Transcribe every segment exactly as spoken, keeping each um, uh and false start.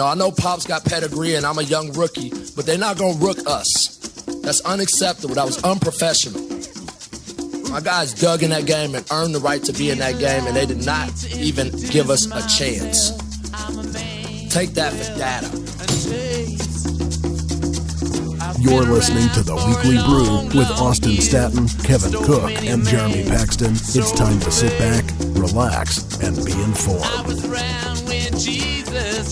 No, I know Pop's got pedigree and I'm a young rookie, but they're not going to rook us. That's unacceptable. That was unprofessional. My guys dug in that game and earned the right to be in that game, and they did not even give us a chance. Take that for data. You're listening to The Weekly Brew with Austin Statton, Kevin Cook, and Jeremy Paxton. It's time to sit back, relax, and be informed.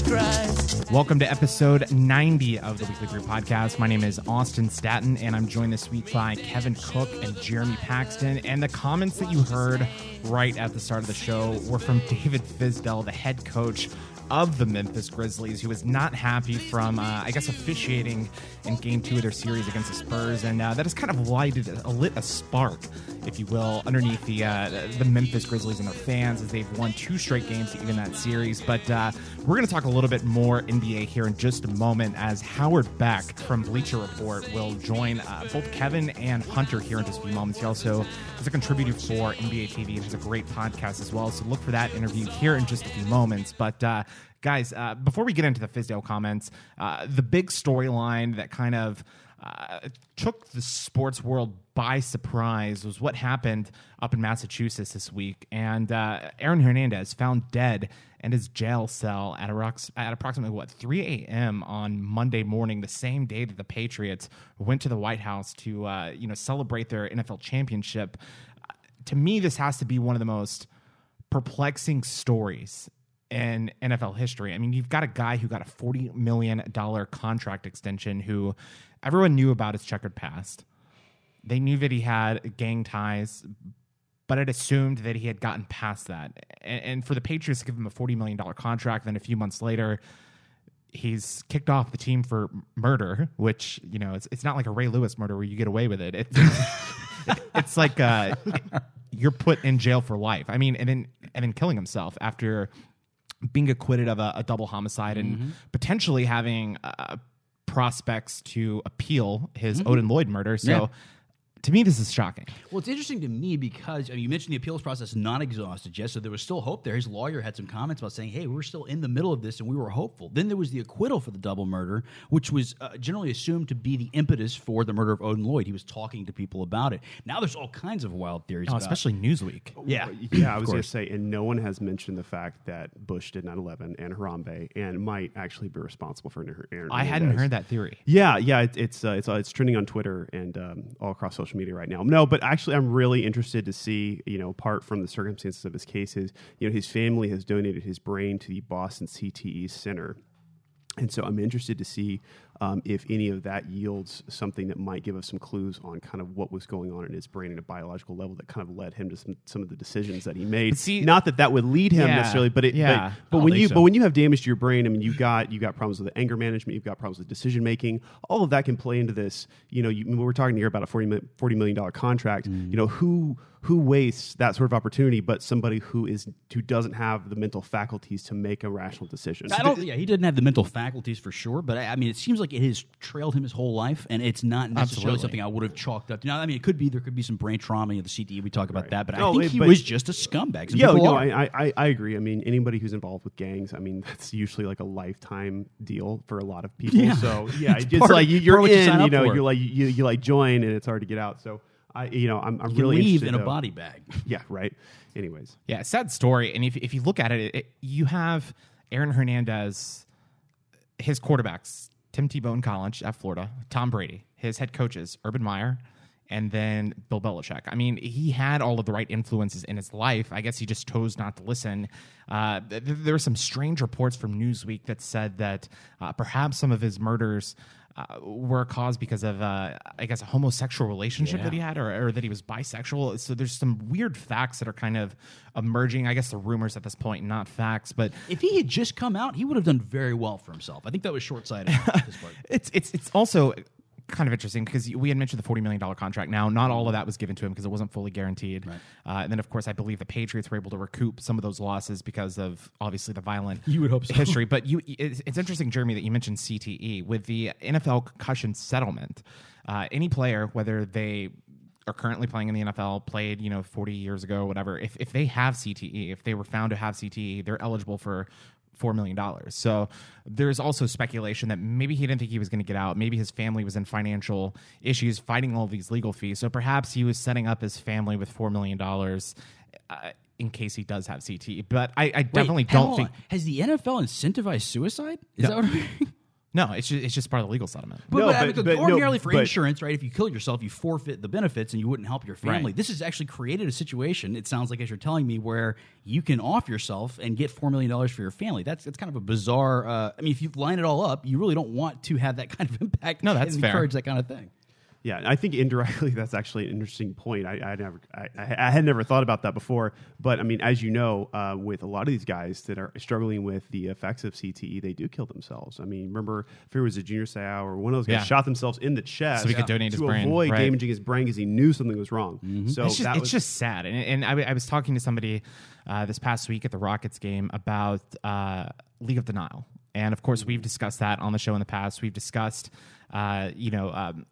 Christ. Welcome to episode ninety of the Weekly Brew Podcast. My name is Austin Statton, and I'm joined this week by Kevin Cook and Jeremy Paxton. And the comments that you heard right at the start of the show were from David Fisdell, the head coach of the Memphis Grizzlies, who is not happy from, uh, I guess, officiating in game two of their series against the Spurs. And uh, that has kind of lighted a, lit a spark, if you will, underneath the uh, the Memphis Grizzlies and their fans, as they've won two straight games to even that series. But uh, we're going to talk a little bit more N B A here in just a moment, as Howard Beck from Bleacher Report will join uh, both Kevin and Hunter here in just a few moments. He also is a contributor for N B A T V and has a great podcast as well. So look for that interview here in just a few moments. But uh, Guys, uh, before we get into the Fisdale comments, uh, the big storyline that kind of uh, took the sports world by surprise was what happened up in Massachusetts this week. And uh, Aaron Hernandez found dead in his jail cell at, Arox- at approximately, what, three a.m. on Monday morning, the same day that the Patriots went to the White House to uh, you know, celebrate their N F L championship. Uh, to me, this has to be one of the most perplexing stories in N F L history. I mean, you've got a guy who got a forty million dollars contract extension who everyone knew about his checkered past. They knew that he had gang ties, but it assumed that he had gotten past that. And for the Patriots to give him a forty million dollars contract, then a few months later, he's kicked off the team for murder, which, you know, it's, it's not like a Ray Lewis murder where you get away with it. It's, it, it's like uh, you're put in jail for life. I mean, and then, and then killing himself after being acquitted of a, a double homicide and mm-hmm. potentially having uh, prospects to appeal his mm-hmm. Odin Lloyd murder. So yeah. To me, this is shocking. Well, it's interesting to me because I mean, you mentioned the appeals process not exhausted yet, so there was still hope there. His lawyer had some comments about saying, hey, we're still in the middle of this, and we were hopeful. Then there was the acquittal for the double murder, which was uh, generally assumed to be the impetus for the murder of Odin Lloyd. He was talking to people about it. Now there's all kinds of wild theories oh, about especially it. Newsweek. Yeah, yeah. I was going to say, and no one has mentioned the fact that Bush did nine eleven and Harambe and might actually be responsible for Aaron. I hadn't days. heard that theory. Yeah, yeah. It, it's uh, it's uh, it's trending on Twitter and um, all across social social media right now. No, but actually I'm really interested to see, you know, apart from the circumstances of his cases, you know, his family has donated his brain to the Boston C T E Center. And so I'm interested to see um, if any of that yields something that might give us some clues on kind of what was going on in his brain at a biological level that kind of led him to some, some of the decisions that he made. See, not that that would lead him yeah, necessarily, but it, yeah, but, but when you so. but when you have damage to your brain, I mean, you got you got problems with anger management, you've got problems with decision making. All of that can play into this. You know, you, we're talking here about a forty million dollars contract. Mm. You know, who who wastes that sort of opportunity, but somebody who is who doesn't have the mental faculties to make a rational decision. I don't, yeah, he didn't have the mental faculties. faculties for sure, but I, I mean, it seems like it has trailed him his whole life, and it's not necessarily Absolutely. something I would have chalked up to. Now, I mean, it could be there could be some brain trauma in the C T E. We talk about right. that, but no, I think it, he was just a scumbag. Some yeah, no, I, I I agree. I mean, anybody who's involved with gangs, I mean, that's usually like a lifetime deal for a lot of people. Yeah. So yeah, it's, it's like you're in, you, you know, you're like you you like join, and it's hard to get out. So I, you know, I'm, I'm you really leave in a though. body bag. Yeah, right. Anyways, yeah, sad story. And if if you look at it, it you have Aaron Hernandez. His quarterbacks, Tim Tebow in college at Florida, Tom Brady, his head coaches, Urban Meyer, and then Bill Belichick. I mean, he had all of the right influences in his life. I guess he just chose not to listen. Uh, th- there were some strange reports from Newsweek that said that uh, perhaps some of his murders uh, were caused because of, uh, I guess, a homosexual relationship yeah. that he had or, or that he was bisexual. So there's some weird facts that are kind of emerging. I guess the rumors at this point, not facts. But if he had just come out, he would have done very well for himself. I think that was short-sighted. This part. It's, it's, it's also kind of interesting because we had mentioned the forty million dollars contract. Now, not all of that was given to him because it wasn't fully guaranteed. Right. Uh, and then, of course, I believe the Patriots were able to recoup some of those losses because of, obviously, the violent you would hope so. history. But you, it's, it's interesting, Jeremy, that you mentioned C T E. With the N F L concussion settlement, uh, any player, whether they are currently playing in the N F L, played, you know, forty years ago, whatever, if, if they have C T E, if they were found to have C T E, they're eligible for four million dollars. So there's also speculation that maybe he didn't think he was going to get out. Maybe his family was in financial issues fighting all these legal fees. So perhaps he was setting up his family with four million dollars uh, in case he does have C T E. But I, I Wait, definitely don't think... Has the N F L incentivized suicide? Is no. that what I mean? No, it's just, it's just part of the legal settlement. But, no, but, but, I mean, but ordinarily no, for but, insurance, right? If you kill yourself, you forfeit the benefits and you wouldn't help your family. Right. This has actually created a situation, it sounds like, as you're telling me, where you can off yourself and get four million dollars for your family. That's, that's kind of a bizarre... Uh, I mean, if you line it all up, you really don't want to have that kind of impact no, that's and fair. encourage that kind of thing. Yeah, I think indirectly that's actually an interesting point. I, I never, I, I had never thought about that before. But I mean, as you know, uh, with a lot of these guys that are struggling with the effects of C T E, they do kill themselves. I mean, remember if it was a junior Seau or one of those guys yeah. shot themselves in the chest so he could donate to his brain, avoid right. damaging his brain because he knew something was wrong. Mm-hmm. So it's just, that it's was, just sad. And, and I, I was talking to somebody uh, this past week at the Rockets game about uh, League of the Nile, and of course we've discussed that on the show in the past. We've discussed, uh, you know. Um,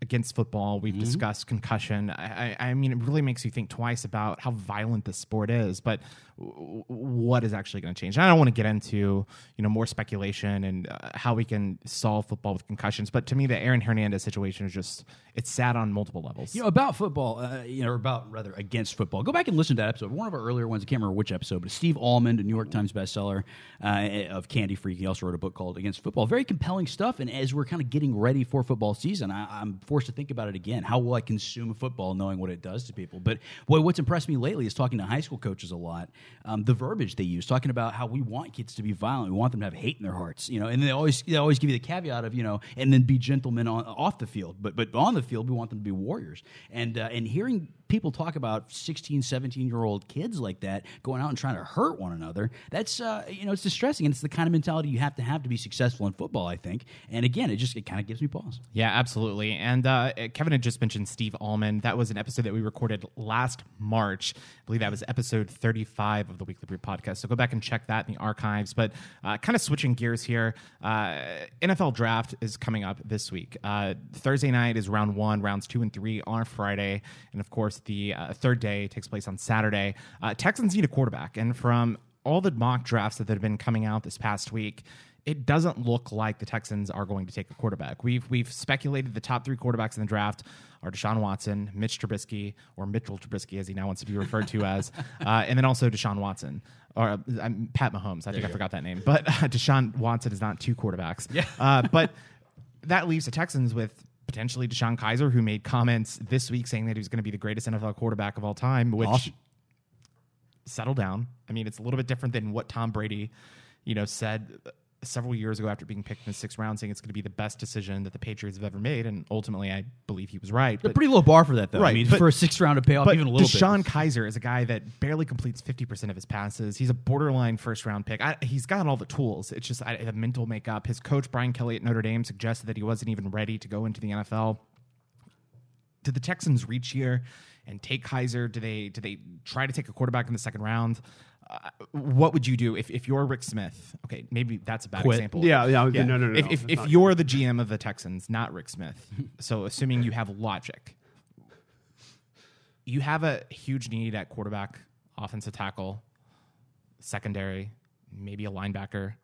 Against Football, we've mm-hmm. discussed concussion. I, I mean, it really makes you think twice about how violent this sport is, but w- what is actually going to change? And I don't want to get into, you know, more speculation and uh, how we can solve football with concussions, but to me, the Aaron Hernandez situation is just, it's sad on multiple levels. You know, about football, uh, you know, about, rather, Against Football, go back and listen to that episode. One of our earlier ones, I can't remember which episode, but Steve Almond, a New York Times bestseller uh, of Candy Freak, he also wrote a book called Against Football. Very compelling stuff, and as we're kind of getting ready for football season, I, I'm forced to think about it again. How will I consume football knowing what it does to people? But boy, what's impressed me lately is talking to high school coaches a lot. Um, the verbiage they use, talking about how we want kids to be violent. We want them to have hate in their hearts, you know, and they always they always give you the caveat of, you know, and then be gentlemen on, off the field. But but on the field, we want them to be warriors. And, uh, and hearing people talk about sixteen, seventeen-year-old kids like that going out and trying to hurt one another, that's, uh, you know, it's distressing. And it's the kind of mentality you have to have to be successful in football, I think. And again, it just it kind of gives me pause. Yeah, absolutely. And And uh, Kevin had just mentioned Steve Almond. That was an episode that we recorded last March. I believe that was episode thirty-five of the Weekly Brief podcast. So go back and check that in the archives. But uh, kind of switching gears here, uh, N F L draft is coming up this week. Uh, Thursday night is round one, rounds two and three on Friday. And, of course, the uh, third day takes place on Saturday. Uh, Texans need a quarterback. And from all the mock drafts that have been coming out this past week, it doesn't look like the Texans are going to take a quarterback. We've we've speculated the top three quarterbacks in the draft are Deshaun Watson, Mitch Trubisky, or Mitchell Trubisky, as he now wants to be referred to as, uh, and then also Deshaun Watson. Or uh, I'm Pat Mahomes. I there think I go. forgot that name. But uh, Deshaun Watson is not two quarterbacks. Yeah. Uh, but that leaves the Texans with potentially Deshaun Kizer, who made comments this week saying that he was going to be the greatest N F L quarterback of all time, which awesome. settle down. I mean, it's a little bit different than what Tom Brady, you know, said several years ago after being picked in the sixth round, saying it's going to be the best decision that the Patriots have ever made, and ultimately I believe he was right. But, a pretty low bar for that, though. Right, I mean, but, for a sixth round to pay off even a little Deshaun bit. Deshaun Kizer is a guy that barely completes fifty percent of his passes. He's a borderline first-round pick. I, he's got all the tools. It's just I, a mental makeup. His coach, Brian Kelly at Notre Dame, suggested that he wasn't even ready to go into the N F L. Did the Texans reach here and take Kizer? Do they, do they try to take a quarterback in the second round? Uh, what would you do if, if you're Rick Smith? Okay, maybe that's a bad Quit. example. Yeah, yeah, yeah. No, no, no. If, if, if you're the G M of the Texans, not Rick Smith, so assuming you have logic, you have a huge need at quarterback, offensive tackle, secondary, maybe a linebacker.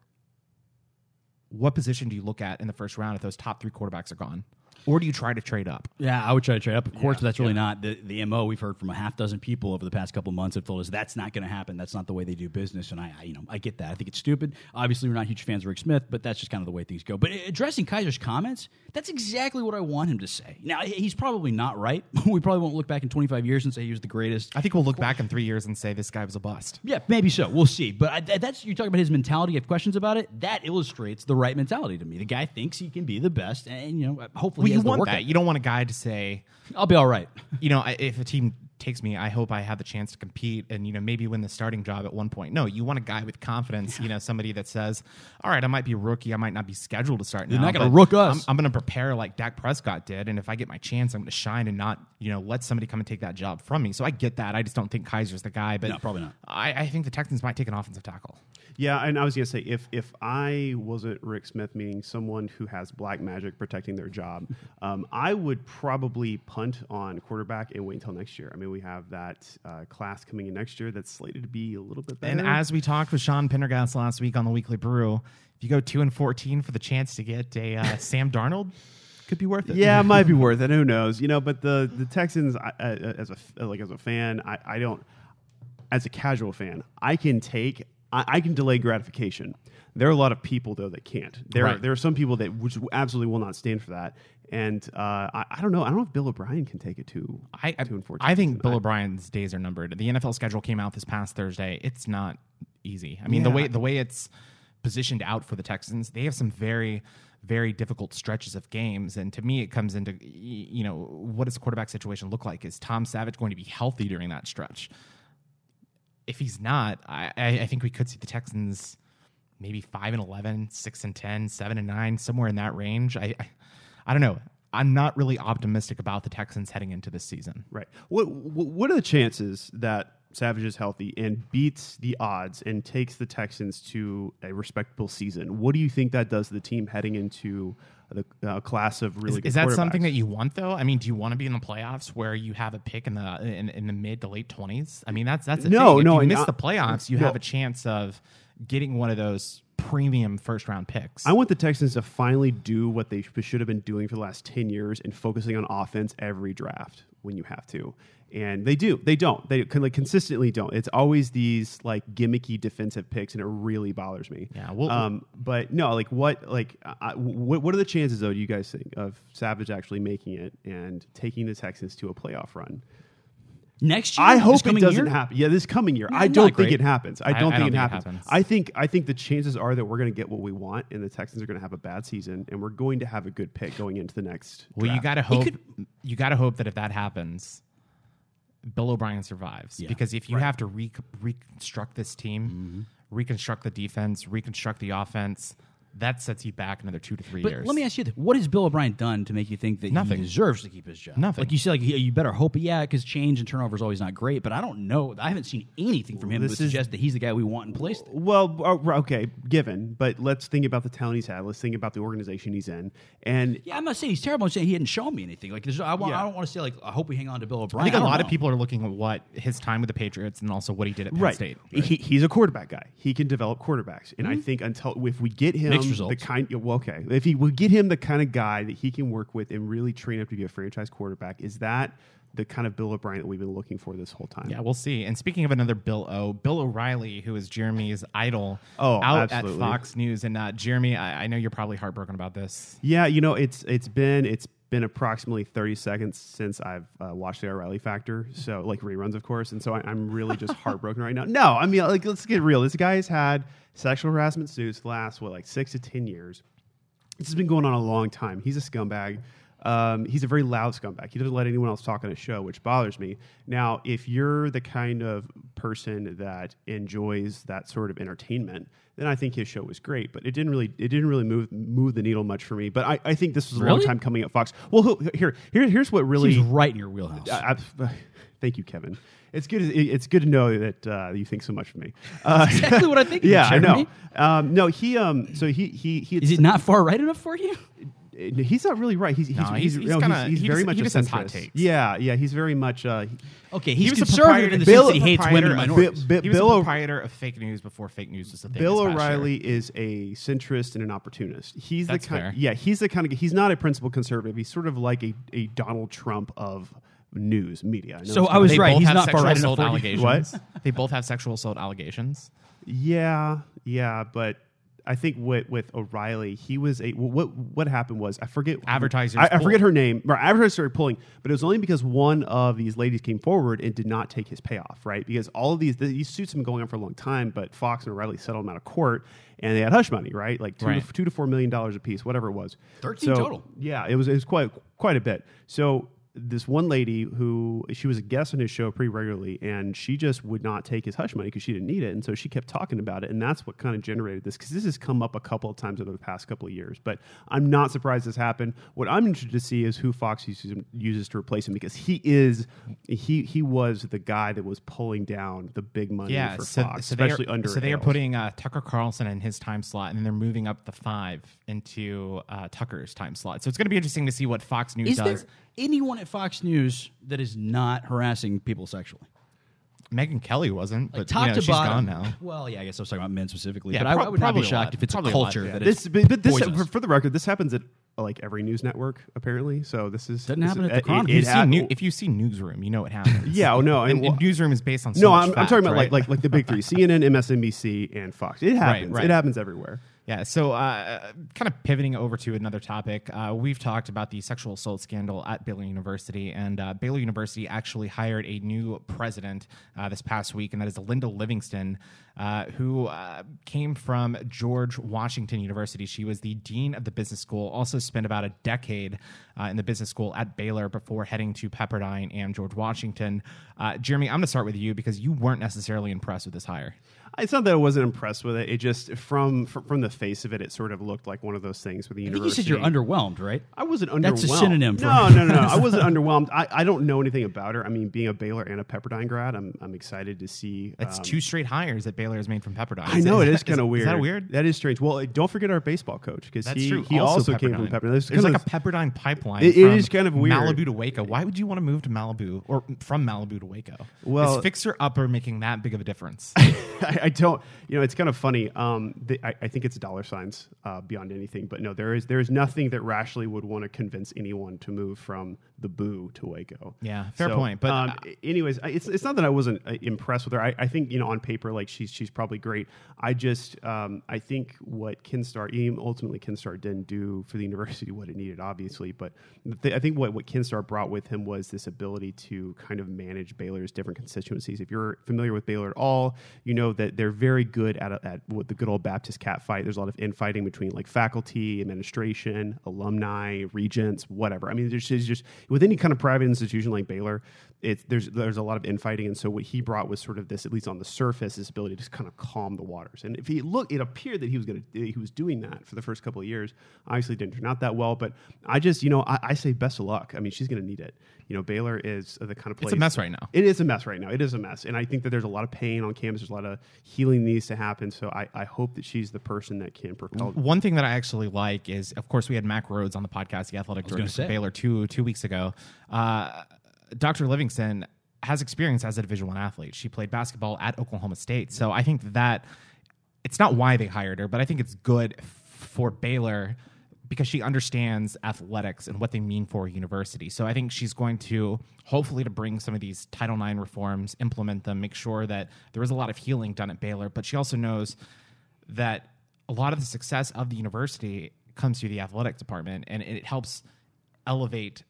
What position do you look at in the first round if those top three quarterbacks are gone? Or do you try to trade up? Yeah, I would try to trade up, of course, yeah, but that's really yeah. not the, the M O we've heard from a half dozen people over the past couple of months have told us that's not going to happen. That's not the way they do business, and I, I, you know, I get that. I think it's stupid. Obviously, we're not huge fans of Rick Smith, but that's just kind of the way things go. But addressing Kaiser's comments, that's exactly what I want him to say. Now, he's probably not right. We probably won't look back in twenty-five years and say he was the greatest. I think we'll look back in three years and say this guy was a bust. Yeah, maybe so. We'll see. But I, that's you're talking about his mentality. I have questions about it. That illustrates the right mentality to me. The guy thinks he can be the best, and you know, hopefully. Well, you want that. Out. You don't want a guy to say, "I'll be all right." You know, I, if a team takes me, I hope I have the chance to compete and, you know, maybe win the starting job at one point. No, you want a guy with confidence. Yeah. You know, somebody that says, "All right, I might be a rookie. I might not be scheduled to start now. They're not going to rook us. I'm, I'm going to prepare like Dak Prescott did, and if I get my chance, I'm going to shine and not, you know, let somebody come and take that job from me." So I get that. I just don't think Kaiser's the guy. But no, probably not. I, I think the Texans might take an offensive tackle. Yeah, and I was going to say, if if I wasn't Rick Smith, meaning someone who has black magic protecting their job, um, I would probably punt on quarterback and wait until next year. I mean, we have that uh, class coming in next year that's slated to be a little bit better. And as we talked with Sean Pendergast last week on the Weekly Brew, if you go two and fourteen for the chance to get a uh, Sam Darnold, could be worth it. Yeah, it might be worth it. Who knows? You know, but the the Texans, I, I, as a like as a fan, I, I don't. As a casual fan, I can take. I can delay gratification. There are a lot of people, though, that can't. There, right. are, there are some people that which absolutely will not stand for that. And uh, I, I don't know. I don't know if Bill O'Brien can take it to I, two and fourteen. I think tonight. Bill O'Brien's days are numbered. The N F L schedule came out this past Thursday. It's not easy. I mean, yeah. the way the way it's positioned out for the Texans, they have some very, very difficult stretches of games. And to me, it comes into, you know, what does the quarterback situation look like? Is Tom Savage going to be healthy during that stretch? If he's not, I, I think we could see the Texans maybe five and eleven, six and ten, seven and nine, somewhere in that range. I, I, I don't know. I'm not really optimistic about the Texans heading into this season. Right. What What are the chances that Savage is healthy and beats the odds and takes the Texans to a respectable season? What do you think that does to the team heading into the uh, class of really is, good is that something that you want, though? I mean, do you want to be in the playoffs where you have a pick in the in, in the mid to late twenties? I mean, that's that's a no, thing. If no. If you miss not, the playoffs, you no. have a chance of getting one of those premium first round picks. I want the Texans to finally do what they should have been doing for the last ten years and focusing on offense every draft when you have to. And they do. They don't. They like, consistently don't. It's always these like gimmicky defensive picks, and it really bothers me. Yeah. We'll, um. But no. Like what? Like I, what? What are the chances, though? Do you guys think of Savage actually making it and taking the Texans to a playoff run next year? I hope it doesn't year? happen. Yeah, this coming year. No, I don't think great. it happens. I don't I, think I don't it think happens. happens. I think. I think the chances are that we're going to get what we want, and the Texans are going to have a bad season, and we're going to have a good pick going into the next. Well, draft. you gotta hope. Could, you gotta hope that if that happens, Bill O'Brien survives, yeah, because if you right. have to re- reconstruct this team, mm-hmm. reconstruct the defense, reconstruct the offense, that sets you back another two to three but years. Let me ask you: what has Bill O'Brien done to make you think that Nothing. he deserves to keep his job? Nothing. Like you said, like you better hope, yeah, because change and turnover is always not great. But I don't know. I haven't seen anything from him this to suggest that he's the guy we want in place. Well, okay, given, but let's think about the talent he's had. Let's think about the organization he's in. And yeah, I'm not saying he's terrible. I'm saying he hadn't shown me anything. Like I, want, yeah. I don't want to say like I hope we hang on to Bill O'Brien. I think a I lot know. of people are looking at what his time with the Patriots and also what he did at Penn right. State. Right? He, he's a quarterback guy. He can develop quarterbacks, and mm-hmm. I think until if we get him. Make Results. The kind, well, okay. If he would get him the kind of guy that he can work with and really train up to be a franchise quarterback, is that the kind of Bill O'Brien that we've been looking for this whole time? Yeah, we'll see. And speaking of another Bill O, Bill O'Reilly, who is Jeremy's idol, oh, out absolutely. at Fox News. And uh, Jeremy, I, I know you're probably heartbroken about this. Yeah, you know, it's it's been it's been approximately thirty seconds since I've uh, watched the O'Reilly Factor, so like reruns, of course. And so I, I'm really just heartbroken right now. No, I mean, like let's get real. This guy has had sexual harassment suits last, what, like six to ten years. This has been going on a long time. He's a scumbag. Um, he's a very loud scumbag. He doesn't let anyone else talk on his show, which bothers me. Now, if you're the kind of person that enjoys that sort of entertainment, then I think his show was great. But it didn't really, it didn't really move move the needle much for me. But I, I think this was a really? long time coming at Fox. Well, who, here, here, here's what really Seems right in your wheelhouse. I, I, thank you, Kevin. It's good. It's good to know that uh, you think so much of me. Uh, That's exactly what I think. Yeah, I know. Um, no, he. Um, so he. He. he Is it not far right enough for you? He's not really right. He's he's no, he's, he's, no, kinda, he's, he's he very just, much he just a centrist. Has hot takes. Yeah, yeah. He's very much uh, he, okay. He's he conservative in the sense that he hates women and minorities. Bi- bi- he was Bill a proprietor of fake news before fake news was a thing. Bill O'Reilly is a centrist and an opportunist. He's That's the kind. Fair. Yeah, he's the kind of. He's not a principal conservative. He's sort of like a, a Donald Trump of news media. I so I was they right. He's not far right enough. What? They both have sexual assault allegations. Yeah, yeah, but. I think with, with O'Reilly, he was a what. What happened was I forget advertisers. I, I forget her name. Or advertisers started pulling, but it was only because one of these ladies came forward and did not take his payoff, right? Because all of these these suits have been going on for a long time, but Fox and O'Reilly settled them out of court, and they had hush money, right? Like two right. to, two to four million dollars a piece, whatever it was. Thirteen so, total. Yeah, it was it was quite quite a bit. So this one lady who, she was a guest on his show pretty regularly, and she just would not take his hush money because she didn't need it. And so she kept talking about it, and that's what kind of generated this, because this has come up a couple of times over the past couple of years. But I'm not surprised this happened. What I'm interested to see is who Fox uses, uses to replace him, because he is, he he was the guy that was pulling down the big money yeah, for so, Fox, so especially under So they Ailes. are putting uh, Tucker Carlson in his time slot, and then they're moving up the five into uh, Tucker's time slot. So it's going to be interesting to see what Fox News is does. There- Anyone at Fox News that is not harassing people sexually. Megan Kelly wasn't, but like, top you know, to she's bottom, gone now. Well, yeah, I guess I was talking about men specifically, yeah, but pro- I would probably not be shocked if it's probably a culture a lot, yeah. that is this, But this, uh, for the record, this happens at like every news network, apparently. So this is... Doesn't this happen is, at the con. If, ha- new, if you see Newsroom, you know it happens. yeah, oh, no. And, and, well, Newsroom is based on so No, much I'm, fact, I'm talking about right? like, like like the big three, C N N, M S N B C, and Fox. It happens. Right, right. It happens everywhere. Yeah, so uh, kind of pivoting over to another topic, uh, we've talked about the sexual assault scandal at Baylor University, and uh, Baylor University actually hired a new president uh, this past week, and that is Linda Livingstone, uh, who uh, came from George Washington University. She was the dean of the business school, also spent about a decade uh, in the business school at Baylor before heading to Pepperdine and George Washington. Uh, Jeremy, I'm going to start with you because you weren't necessarily impressed with this hire. It's not that I wasn't impressed with it. It just, from from the face of it, it sort of looked like one of those things with the university. I think you said you're underwhelmed, right? I wasn't underwhelmed. That's a synonym for No, no, no, no. I wasn't underwhelmed. I, I don't know anything about her. I mean, being a Baylor and a Pepperdine grad, I'm I'm excited to see. That's um, two straight hires that Baylor has made from Pepperdine. I know, is it is, is kind of weird. Is that weird? That is strange. Well, don't forget our baseball coach, because he, he also, also came from Pepperdine. There's, There's like of, a Pepperdine pipeline it, it from is kind of weird. Malibu to Waco. Why would you want to move to Malibu or from Malibu to Waco? Well, is fixer-upper making that big of a difference? I, I don't, you know, it's kind of funny. Um, the, I, I think it's dollar signs uh, beyond anything, but no, there is there is nothing that rationally would want to convince anyone to move from the Boo to Waco. Yeah, fair so, point. But um, uh, anyways, it's it's not that I wasn't impressed with her. I, I think you know on paper, like she's she's probably great. I just um, I think what Ken Starr, ultimately Ken Starr didn't do for the university what it needed, obviously, but th- I think what what Ken Starr brought with him was this ability to kind of manage Baylor's different constituencies. If you're familiar with Baylor at all, you know. That they're very good at at what the good old Baptist catfight. There's a lot of infighting between like faculty, administration, alumni, regents, whatever. I mean, there's just, just with any kind of private institution like Baylor, it's there's there's a lot of infighting. And so what he brought was sort of this, at least on the surface, this ability to just kind of calm the waters. And if he looked, it appeared that he was going to he was doing that for the first couple of years. Obviously, it didn't turn out that well. But I just you know I, I say best of luck. I mean, she's going to need it. You know, Baylor is the kind of place. It's a mess right now. It is a mess right now. It is a mess. And I think that there's a lot of pain on campus. There's a lot of healing needs to happen. So I, I hope that she's the person that can propel. One thing that I actually like is, of course, we had Mac Rhodes on the podcast, the athletic director for Baylor two, two weeks ago. Uh, Doctor Livingston has experience as a Division I athlete. She played basketball at Oklahoma State. So I think that it's not why they hired her, but I think it's good for Baylor because she understands athletics and what they mean for a university. So I think she's going to hopefully to bring some of these Title nine reforms, implement them, make sure that there is a lot of healing done at Baylor. But she also knows that a lot of the success of the university comes through the athletic department, and it helps elevate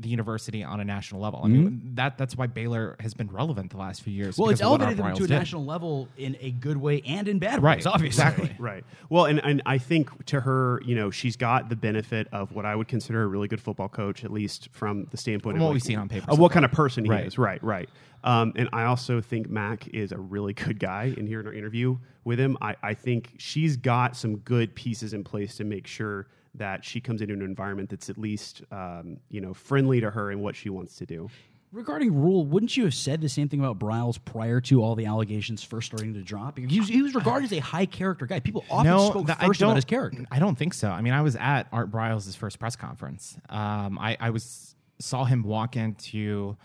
the university on a national level. I mean, mm-hmm. that that's why Baylor has been relevant the last few years. Well, it's elevated them to a did. national level in a good way and in bad right. ways, obviously. Exactly. Right. Well, and, and I think to her, you know, she's got the benefit of what I would consider a really good football coach, at least from the standpoint from of what like, we've seen on paper. Of what kind of person he right. is. Right, right. Um, and I also think Mac is a really good guy. And here in our interview with him, I, I think she's got some good pieces in place to make sure that she comes into an environment that's at least, um, you know, friendly to her and what she wants to do. Regarding Rule, wouldn't you have said the same thing about Briles prior to all the allegations first starting to drop? He was, he was regarded as a high-character guy. People often no, spoke th- first about his character. I don't think so. I mean, I was at Art Briles' first press conference. Um, I, I was saw him walk into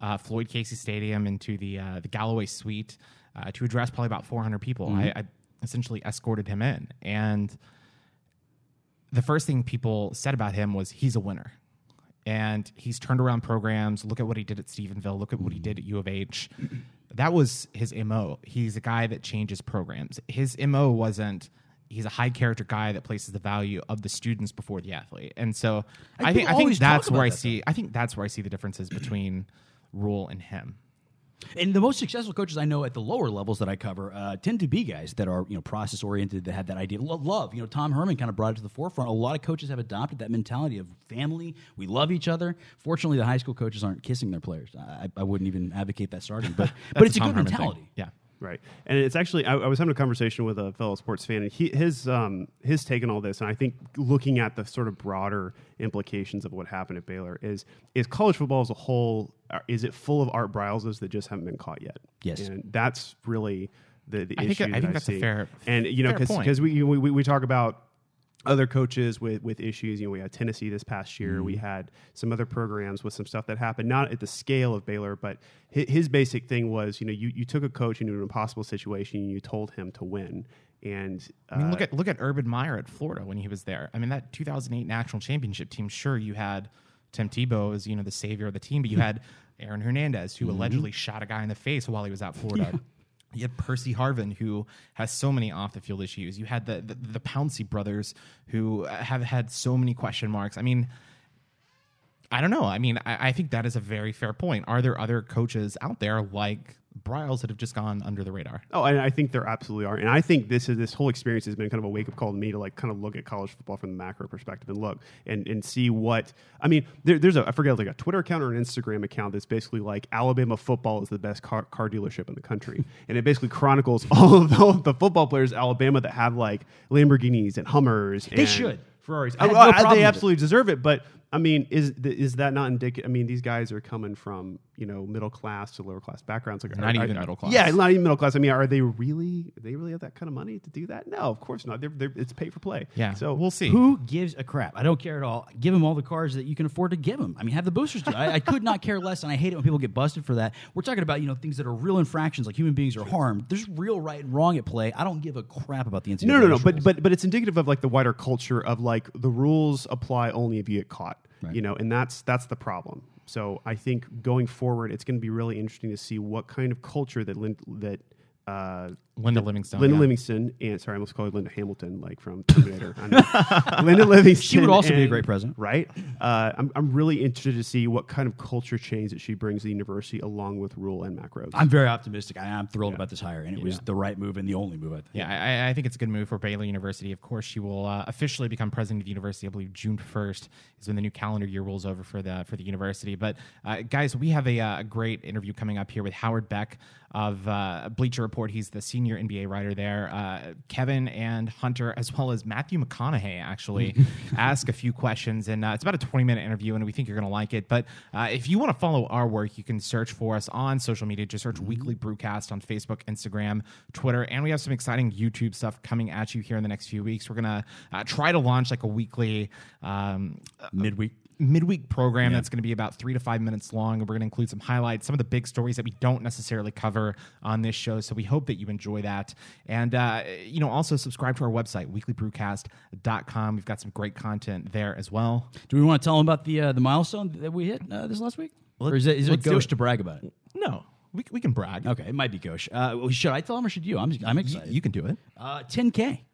uh, Floyd Casey Stadium, into the, uh, the Galloway Suite uh, to address probably about four hundred people. Mm-hmm. I, I essentially escorted him in, and the first thing people said about him was he's a winner, and he's turned around programs. Look at what he did at Stephenville. Look at what he did at U of H. That was his M O. He's a guy that changes programs. His M O wasn't he's a high character guy that places the value of the students before the athlete. And so I, I think I think that's where that I see. Thing. I think that's where I see the differences between Rule and him. And the most successful coaches I know at the lower levels that I cover uh, tend to be guys that are, you know, process oriented, that have that idea. Love, you know, Tom Herman kind of brought it to the forefront. A lot of coaches have adopted that mentality of family. We love each other. Fortunately, the high school coaches aren't kissing their players. I, I wouldn't even advocate that starting, but but it's a, a good mentality. Thing. Yeah, right. And it's actually, I, I was having a conversation with a fellow sports fan, and he, his um, his take on all this, and I think looking at the sort of broader implications of what happened at Baylor is is college football as a whole. Is it full of Art Brileses that just haven't been caught yet? Yes, and that's really the, the I issue. Think, I that think I that's see. a fair and you know because we, we we talk about other coaches with with issues. You know, we had Tennessee this past year. Mm-hmm. We had some other programs with some stuff that happened, not at the scale of Baylor, but his, his basic thing was, you know, you you took a coach into an impossible situation and you told him to win. And uh, I mean, look at look at Urban Meyer at Florida when he was there. I mean, that two thousand eight national championship team. Sure, you had Tim Tebow as, you know, the savior of the team, but you had Aaron Hernandez, who mm-hmm. allegedly shot a guy in the face while he was at Florida. Yeah. You had Percy Harvin, who has so many off-the-field issues. You had the, the the Pouncey brothers, who have had so many question marks. I mean, I don't know. I mean, I, I think that is a very fair point. Are there other coaches out there like Briles that have just gone under the radar? Oh, and I think there absolutely are. And I think this is this whole experience has been kind of a wake-up call to me to like kind of look at college football from the macro perspective and look and, and see what I mean. There, there's a I forget like a Twitter account or an Instagram account that's basically like Alabama football is the best car, car dealership in the country, and it basically chronicles all of, the, all of the football players in Alabama that have like Lamborghinis and Hummers. They and, should. Ferraris. I, no I, they absolutely deserve it, but I mean, is is that not indicative? I mean, these guys are coming from, you know, middle class to lower class backgrounds. Like, not are, even I, middle class. Yeah, not even middle class. I mean, are they really? Do they really have that kind of money to do that? No, of course not. They're, they're, it's pay for play. Yeah. So we'll see. Who gives a crap? I don't care at all. Give them all the cars that you can afford to give them. I mean, have the boosters do. I, I could not care less, and I hate it when people get busted for that. We're talking about, you know, things that are real infractions, like human beings are harmed. There's real right and wrong at play. I don't give a crap about the N C double A. No, no, no. But but but it's indicative of like the wider culture of like the rules apply only if you get caught. Right. You know, and that's that's the problem. So I think going forward, it's going to be really interesting to see what kind of culture that Lin- that uh, Linda Livingstone, Linda yeah. Livingston, and sorry, I almost called her Linda Hamilton, like from Terminator. I know. Linda Livingston, she would also and, be a great president, right? Uh, I'm I'm really interested to see what kind of culture change that she brings to the university, along with rule and macros. I'm very optimistic. I am thrilled yeah. about this hire, and it yeah. was the right move and the only move. I think. Yeah, I, I think it's a good move for Baylor University. Of course, she will uh, officially become president of the university. I believe June first is when the new calendar year rolls over for the for the university. But uh, guys, we have a, a great interview coming up here with Howard Beck of uh, Bleacher Report. He's the senior N B A writer there. Uh, Kevin and Hunter, as well as Matthew McConaughey, actually ask a few questions. And uh, it's about a twenty-minute interview, and we think you're going to like it. But uh, if you want to follow our work, you can search for us on social media. Just search mm-hmm. Weekly Brewcast on Facebook, Instagram, Twitter. And we have some exciting YouTube stuff coming at you here in the next few weeks. We're going to uh, try to launch like a weekly... Um, Midweek. midweek program yeah. that's going to be about three to five minutes long, and we're going to include some highlights, some of the big stories that we don't necessarily cover on this show. So we hope that you enjoy that. And, uh, you know, also subscribe to our website, weekly brewcast dot com. We've got some great content there as well. Do we want to tell them about the uh, the milestone that we hit uh, this last week? Let, or is it, is it gauche to brag about it? No. We, we can brag. Okay, it might be gauche. Uh, should I tell them or should you? I'm I'm excited. You, you can do it. Uh, ten K.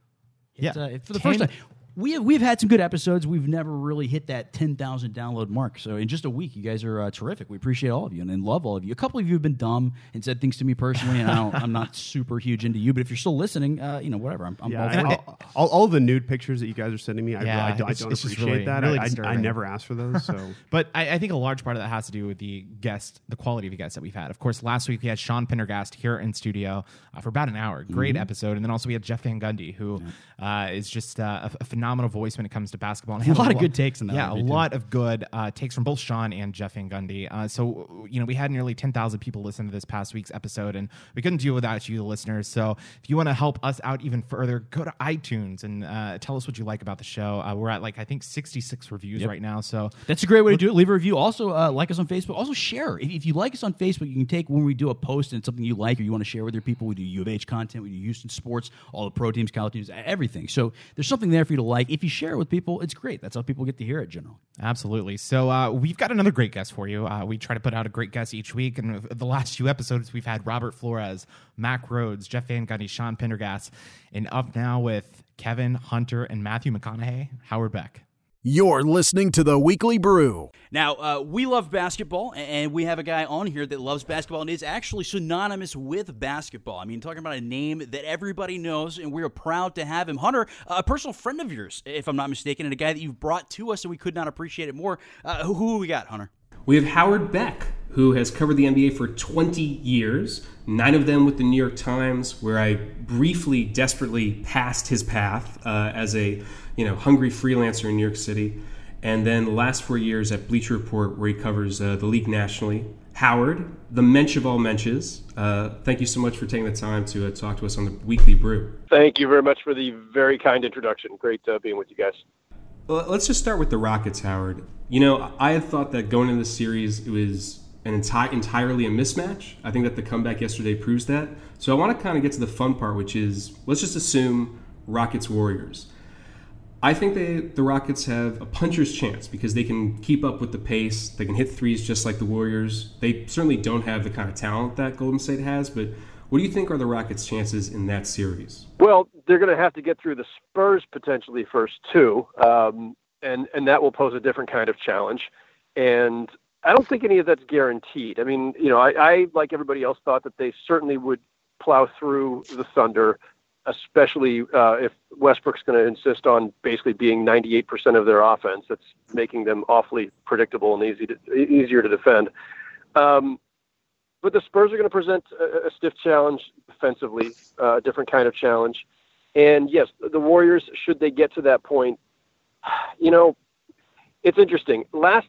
It's, yeah. Uh, for the ten first time. We have, we've had some good episodes. We've never really hit that ten thousand download mark. So in just a week, you guys are uh, terrific. We appreciate all of you and, and love all of you. A couple of you have been dumb and said things to me personally, and I don't, I'm not super huge into you. But if you're still listening, uh, you know, whatever. I'm, I'm yeah, all, I, all, all, all the nude pictures that you guys are sending me, I, yeah, I, I, I don't appreciate really, that. Really I, I never asked for those. So, but I, I think a large part of that has to do with the guest, the quality of the guests that we've had. Of course, last week we had Sean Pendergast here in studio uh, for about an hour. Great mm-hmm. episode. And then also we had Jeff Van Gundy, who yeah. uh, is just uh, a, a phenomenal Phenomenal voice when it comes to basketball. And a lot of good takes in that. Yeah, a lot of good uh, takes from both Sean and Jeff Van Gundy. Uh, so, you know, we had nearly ten thousand people listen to this past week's episode, and we couldn't do without you, the listeners. So if you want to help us out even further, go to iTunes and uh, tell us what you like about the show. Uh, we're at, like, I think sixty-six reviews yep. right now. So that's a great way to do it. Leave a review. Also, uh, like us on Facebook. Also, share. If, if you like us on Facebook, you can take when we do a post and it's something you like or you want to share with your people. We do U of H content. We do Houston sports, all the pro teams, college teams, everything. So there's something there for you to like. Like if you share it with people, it's great. That's how people get to hear it generally. Absolutely. So uh, we've got another great guest for you. Uh, we try to put out a great guest each week. And the last few episodes, we've had Robert Flores, Mac Rhodes, Jeff Van Gundy, Sean Pendergast, and up now with Kevin, Hunter, and Matthew McConaughey, Howard Beck. You're listening to The Weekly Brew. Now, uh, we love basketball, and we have a guy on here that loves basketball and is actually synonymous with basketball. I mean, talking about a name that everybody knows, and we're proud to have him. Hunter, a personal friend of yours, if I'm not mistaken, and a guy that you've brought to us, and we could not appreciate it more. Uh, who, who we got, Hunter? We have Howard Beck, who has covered the N B A for twenty years, nine of them with the New York Times, where I briefly, desperately passed his path uh, as a you know, hungry freelancer in New York City. And then the last four years at Bleacher Report, where he covers uh, the league nationally. Howard, the mensch of all mensches, uh, thank you so much for taking the time to uh, talk to us on The Weekly Brew. Thank you very much for the very kind introduction. Great uh, being with you guys. Well, let's just start with the Rockets, Howard. You know, I had thought that going into the series, it was an enti- entirely a mismatch. I think that the comeback yesterday proves that. So I want to kind of get to the fun part, which is, let's just assume Rockets-Warriors. I think they, the Rockets have a puncher's chance because they can keep up with the pace. They can hit threes just like the Warriors. They certainly don't have the kind of talent that Golden State has, but what do you think are the Rockets' chances in that series? Well, they're going to have to get through the Spurs potentially first, too, um, and, and that will pose a different kind of challenge. And I don't think any of that's guaranteed. I mean, you know, I, I like everybody else, thought that they certainly would plow through the Thunder, especially uh, if Westbrook's going to insist on basically being ninety-eight percent of their offense. That's making them awfully predictable and easy to, easier to defend. Um, but the Spurs are going to present a, a stiff challenge defensively, uh, a different kind of challenge. And yes, the Warriors, should they get to that point, you know, it's interesting. Last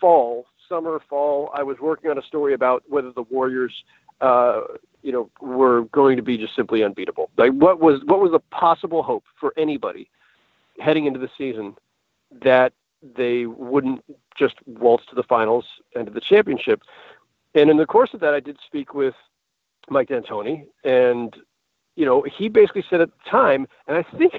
fall, summer, fall, I was working on a story about whether the Warriors uh, you know, were going to be just simply unbeatable. Like, what was, what was the possible hope for anybody heading into the season that they wouldn't just waltz to the finals and to the championship? And in the course of that, I did speak with Mike D'Antoni, and, you know, he basically said at the time, and I think,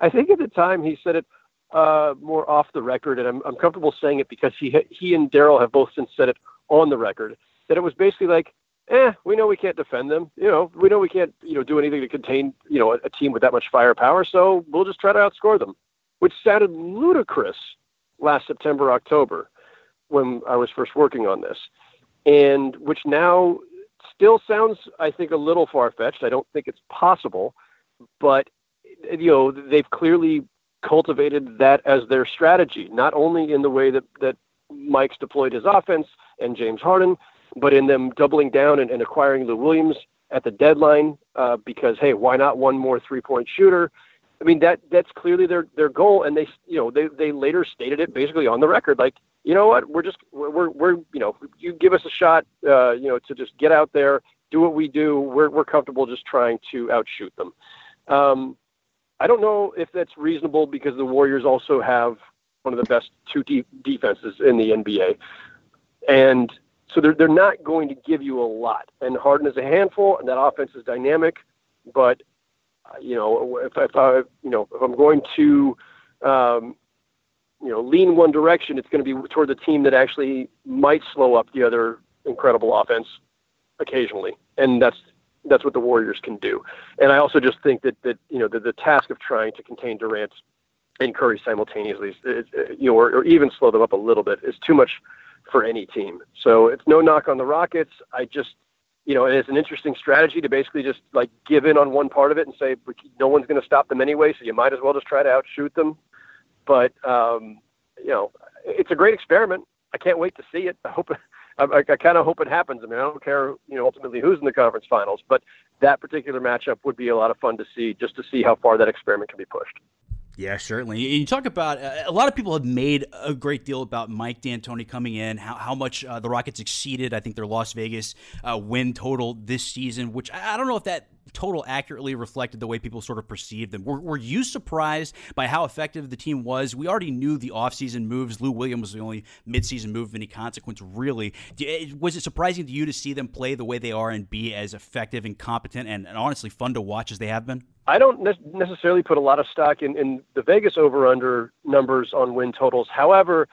I think at the time he said it uh, more off the record. And I'm, I'm comfortable saying it because he, he and Daryl have both since said it on the record, that it was basically like, eh, we know we can't defend them. You know, we know we can't, you know, do anything to contain, you know, a, a team with that much firepower. So we'll just try to outscore them, which sounded ludicrous last September, October, when I was first working on this, and which now still sounds, I think, a little far-fetched. I don't think it's possible, but, you know, they've clearly cultivated that as their strategy, not only in the way that, that Mike's deployed his offense and James Harden, but in them doubling down and, and acquiring Lou Williams at the deadline, uh, because, hey, why not one more three-point shooter? I mean, that that's clearly their, their goal, and they, you know, they, they later stated it basically on the record, like, you know what, we're just we're we're you know, you give us a shot, uh, you know, to just get out there, do what we do. We're we're comfortable just trying to outshoot them. Um, I don't know if that's reasonable because the Warriors also have one of the best two de- defenses in the N B A, and so they're, they're not going to give you a lot. And Harden is a handful, and that offense is dynamic. But, uh, you know, if, if I, you know, if I'm going to, um, you know, lean one direction, it's going to be toward the team that actually might slow up the other incredible offense occasionally. And that's, that's what the Warriors can do. And I also just think that, that, you know, the, the task of trying to contain Durant and Curry simultaneously, is, is, you know, or, or even slow them up a little bit, is too much for any team. So it's no knock on the Rockets. I just, you know, it's an interesting strategy to basically just like give in on one part of it and say, no one's going to stop them anyway, so you might as well just try to outshoot them. But, um, you know, it's a great experiment. I can't wait to see it. I hope, I, I kind of hope it happens. I mean, I don't care, you know, ultimately who's in the conference finals, but that particular matchup would be a lot of fun to see, just to see how far that experiment can be pushed. Yeah, certainly. You talk about uh, a lot of people have made a great deal about Mike D'Antoni coming in, how, how much uh, the Rockets exceeded, I think, their Las Vegas uh, win total this season, which I, I don't know if that total accurately reflected the way people sort of perceived them. Were, were you surprised by how effective the team was? We already knew the offseason moves. Lou Williams was the only midseason move of any consequence, really. Was it surprising to you to see them play the way they are and be as effective and competent and, and honestly fun to watch as they have been? I don't necessarily put a lot of stock in, in the Vegas over-under numbers on win totals. However,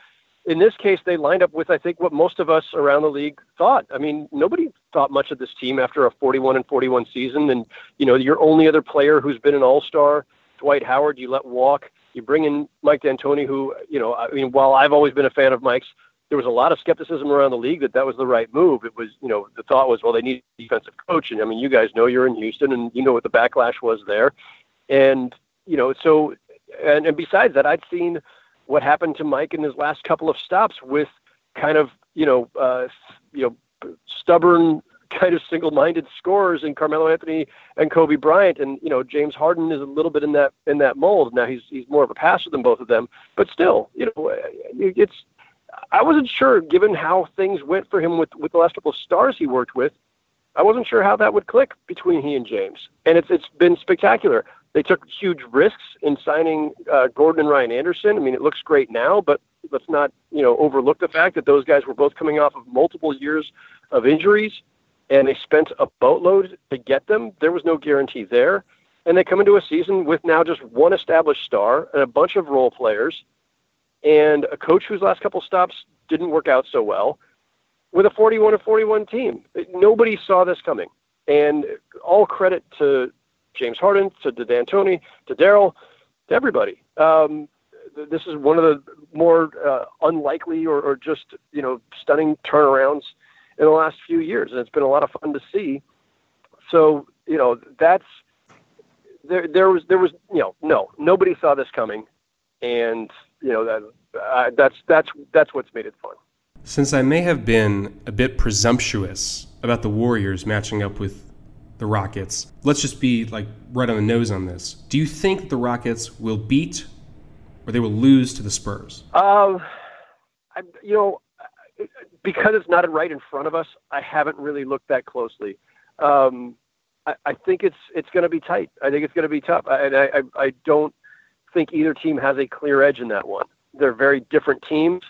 in this case, they lined up with, I think, what most of us around the league thought. I mean, nobody thought much of this team after a forty-one and forty-one season. And, you know, your only other player who's been an all-star, Dwight Howard, you let walk. You bring in Mike D'Antoni, who, you know, I mean, while I've always been a fan of Mike's, there was a lot of skepticism around the league that that was the right move. It was, you know, the thought was, well, they need a defensive coach. And I mean, you guys know you're in Houston and you know what the backlash was there. And, you know, so, and, and besides that, I'd seen what happened to Mike in his last couple of stops with kind of, you know, uh, you know, stubborn kind of single-minded scorers in Carmelo Anthony and Kobe Bryant. And, you know, James Harden is a little bit in that, in that mold. Now he's, he's more of a passer than both of them, but still, you know, it's, I wasn't sure, given how things went for him with, with the last couple of stars he worked with, I wasn't sure how that would click between he and James. And it's it's been spectacular. They took huge risks in signing uh, Gordon and Ryan Anderson. I mean, it looks great now, but let's not, you know, overlook the fact that those guys were both coming off of multiple years of injuries, and they spent a boatload to get them. There was no guarantee there. And they come into a season with now just one established star and a bunch of role players, and a coach whose last couple stops didn't work out so well, with a forty-one to forty-one team. Nobody saw this coming. And all credit to James Harden, to D'Antoni, to Daryl, to everybody. Um, this is one of the more uh, unlikely or, or just, you know, stunning turnarounds in the last few years. And it's been a lot of fun to see. So, you know, that's, there, there was, there was, you know, no, nobody saw this coming. And, you know, that uh, that's that's that's what's made it fun. Since I may have been a bit presumptuous about the Warriors matching up with the Rockets, let's just be like right on the nose on this. Do you think the Rockets will beat or they will lose to the Spurs? Um, I, you know, because it's not right in front of us, I haven't really looked that closely. Um, I, I think it's it's going to be tight. I think it's going to be tough, and I, I, I don't. think either team has a clear edge in that one. They're very different teams.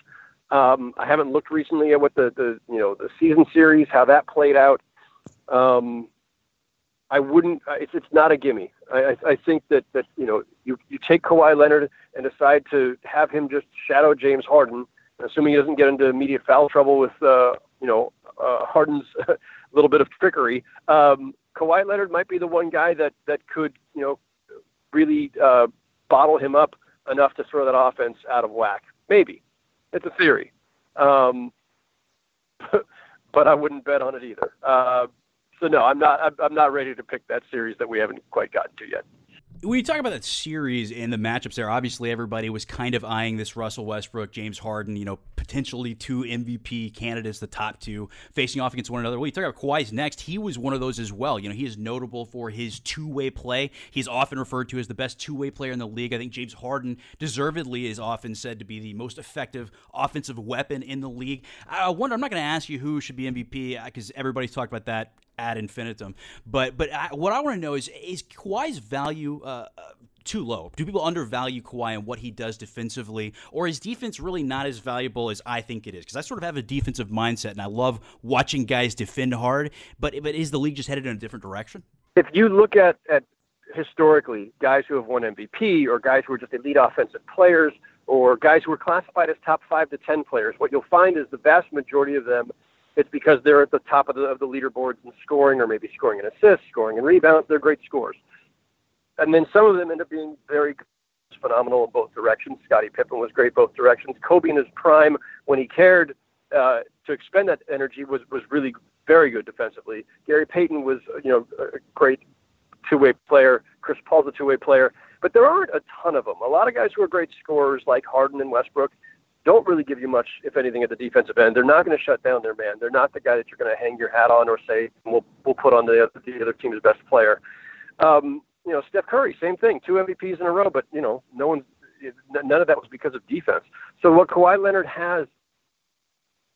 Um, I haven't looked recently at what the, the, you know, the season series, how that played out. Um, I wouldn't, it's, it's not a gimme. I, I, I think that, that, you know, you, you take Kawhi Leonard and decide to have him just shadow James Harden, assuming he doesn't get into immediate foul trouble with, uh, you know, uh, Harden's little bit of trickery. Um, Kawhi Leonard might be the one guy that, that could, you know, really, uh, bottle him up enough to throw that offense out of whack. Maybe. It's a theory. Um, but I wouldn't bet on it either. Uh, so no, I'm not, I'm not ready to pick that series that we haven't quite gotten to yet. When you talk about that series and the matchups there, obviously everybody was kind of eyeing this Russell Westbrook, James Harden, you know, potentially two M V P candidates, the top two, facing off against one another. Well, you talk about Kawhi's next. He was one of those as well. You know, he is notable for his two-way play. He's often referred to as the best two-way player in the league. I think James Harden deservedly is often said to be the most effective offensive weapon in the league. I wonder, I'm not going to ask you who should be M V P because everybody's talked about that ad infinitum. But but I, what I want to know is, is Kawhi's value uh, uh, too low? Do people undervalue Kawhi and what he does defensively? Or is defense really not as valuable as I think it is? Because I sort of have a defensive mindset, and I love watching guys defend hard. But, but is the league just headed in a different direction? If you look at, at historically guys who have won M V P or guys who are just elite offensive players or guys who are classified as top five to ten players, what you'll find is the vast majority of them, it's because they're at the top of the, of the leaderboards in scoring, or maybe scoring and assists, scoring and rebounds. They're great scores. And then some of them end up being very phenomenal in both directions. Scottie Pippen was great both directions. Kobe in his prime, when he cared uh, to expend that energy, was, was really very good defensively. Gary Payton was, you know, a great two-way player. Chris Paul's a two-way player. But there aren't a ton of them. A lot of guys who are great scorers like Harden and Westbrook don't really give you much, if anything, at the defensive end. They're not going to shut down their man. They're not the guy that you're going to hang your hat on or say, we'll we'll put on the, the other team's best player. Um, you know, Steph Curry, same thing, two M V Ps in a row, but, you know, no one, none of that was because of defense. So what Kawhi Leonard has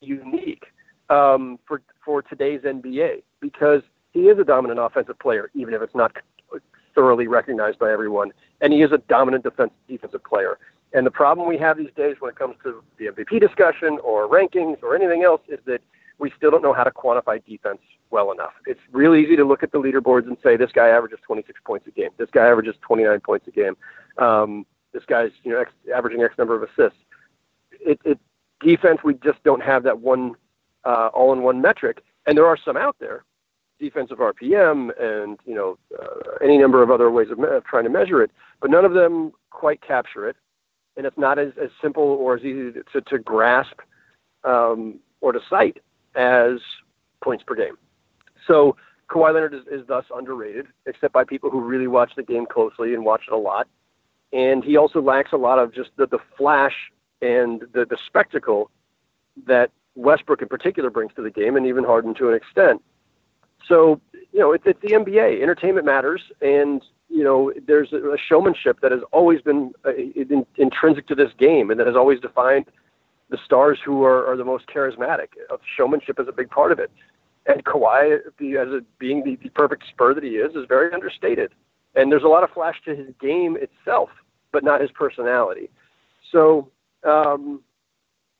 unique um, for, for today's N B A, because he is a dominant offensive player, even if it's not thoroughly recognized by everyone, and he is a dominant defense, defensive player. And the problem we have these days when it comes to the M V P discussion or rankings or anything else is that we still don't know how to quantify defense well enough. It's really easy to look at the leaderboards and say, this guy averages twenty-six points a game. This guy averages twenty-nine points a game. Um, this guy's, you know, X, averaging X number of assists. It, it defense, we just don't have that one uh, all-in-one metric. And there are some out there, defensive R P M and, you know, uh, any number of other ways of, me- of trying to measure it, but none of them quite capture it. And it's not as, as simple or as easy to, to, to grasp um, or to cite as points per game. So Kawhi Leonard is, is thus underrated, except by people who really watch the game closely and watch it a lot. And he also lacks a lot of just the, the flash and the, the spectacle that Westbrook in particular brings to the game, and even Harden to an extent. So, you know, it's, it's the N B A. Entertainment matters, and, you know, there's a showmanship that has always been uh, in, intrinsic to this game, and that has always defined the stars who are, are the most charismatic. Showmanship is a big part of it. And Kawhi, as a, being the, the perfect Spur that he is, is very understated. And there's a lot of flash to his game itself, but not his personality. So, um,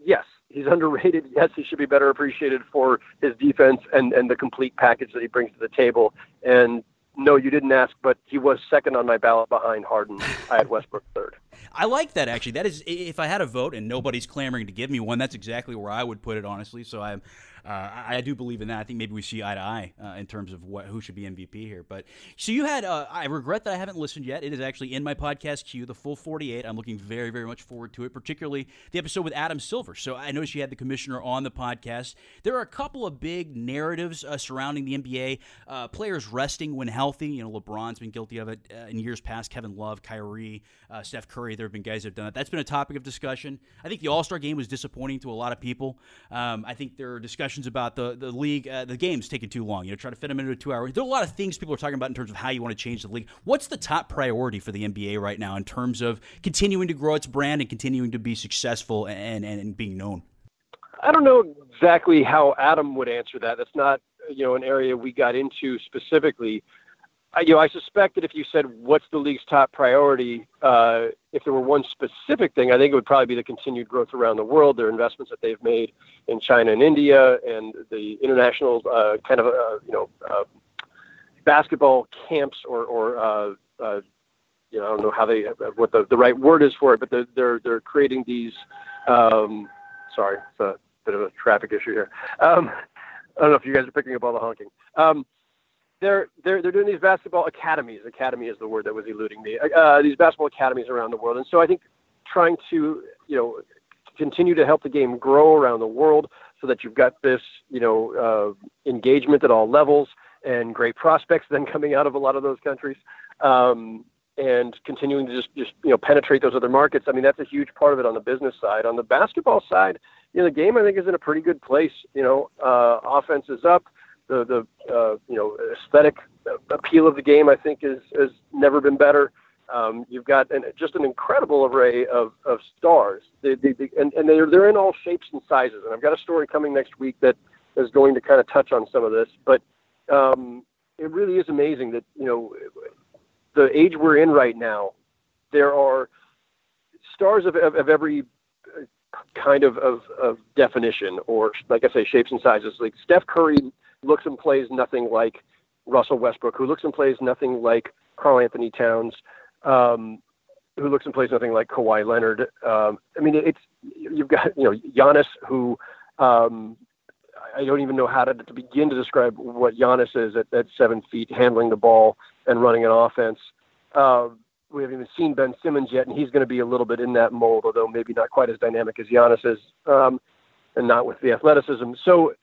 yes, he's underrated. Yes, he should be better appreciated for his defense and, and the complete package that he brings to the table. And no, you didn't ask, but he was second on my ballot behind Harden. I had Westbrook third. I like that, actually. That is, if I had a vote and nobody's clamoring to give me one, that's exactly where I would put it, honestly. So I'm... Uh, I do believe in that. I think maybe we see eye to eye uh, in terms of what who should be M V P here. But so you had, uh, I regret that I haven't listened yet. It is actually in my podcast queue, the full forty-eight. I'm looking very, very much forward to it, particularly the episode with Adam Silver. So I noticed you had the commissioner on the podcast. There are a couple of big narratives uh, surrounding the N B A. Uh, players resting when healthy. You know, LeBron's been guilty of it uh, in years past. Kevin Love, Kyrie, uh, Steph Curry. There have been guys that have done it. That's been a topic of discussion. I think the All-Star game was disappointing to a lot of people. Um, I think there are discussions about the, the league, uh, the game's taking too long. You know, try to fit them into a two-hour. There are a lot of things people are talking about in terms of how you want to change the league. What's the top priority for the N B A right now in terms of continuing to grow its brand and continuing to be successful and, and, and being known? I don't know exactly how Adam would answer that. That's not, you know, an area we got into specifically. I, you know, I suspect that if you said, what's the league's top priority, uh, if there were one specific thing, I think it would probably be the continued growth around the world, their investments that they've made in China and India, and the international uh, kind of, uh, you know, uh, basketball camps or, or uh, uh, you know, I don't know how they, what the, the right word is for it, but they're, they're, they're creating these, um, sorry, it's a bit of a traffic issue here. Um, I don't know if you guys are picking up all the honking. Um, They're they're they're doing these basketball academies. Academy is the word that was eluding me. Uh, these basketball academies around the world, and so I think trying to you know continue to help the game grow around the world, so that you've got this you know uh, engagement at all levels and great prospects then coming out of a lot of those countries, um, and continuing to just just you know penetrate those other markets. I mean that's a huge part of it on the business side. On the basketball side, you know the game I think is in a pretty good place. You know uh, offense is up. The the uh, you know aesthetic appeal of the game I think is has never been better. Um, you've got an, just an incredible array of of stars, they, they, they, and and they're they're in all shapes and sizes. And I've got a story coming next week that is going to kind of touch on some of this. But um, it really is amazing that you know the age we're in right now, there are stars of of, of every kind of, of of definition, or like I say, shapes and sizes. Like Steph Curry looks and plays nothing like Russell Westbrook, who looks and plays nothing like Karl Anthony Towns, um, who looks and plays nothing like Kawhi Leonard. Um, I mean, it's you've got you know Giannis, who um, I don't even know how to, to begin to describe what Giannis is at, at seven feet, handling the ball and running an offense. Uh, we haven't even seen Ben Simmons yet, and he's going to be a little bit in that mold, although maybe not quite as dynamic as Giannis is, um, and not with the athleticism. So.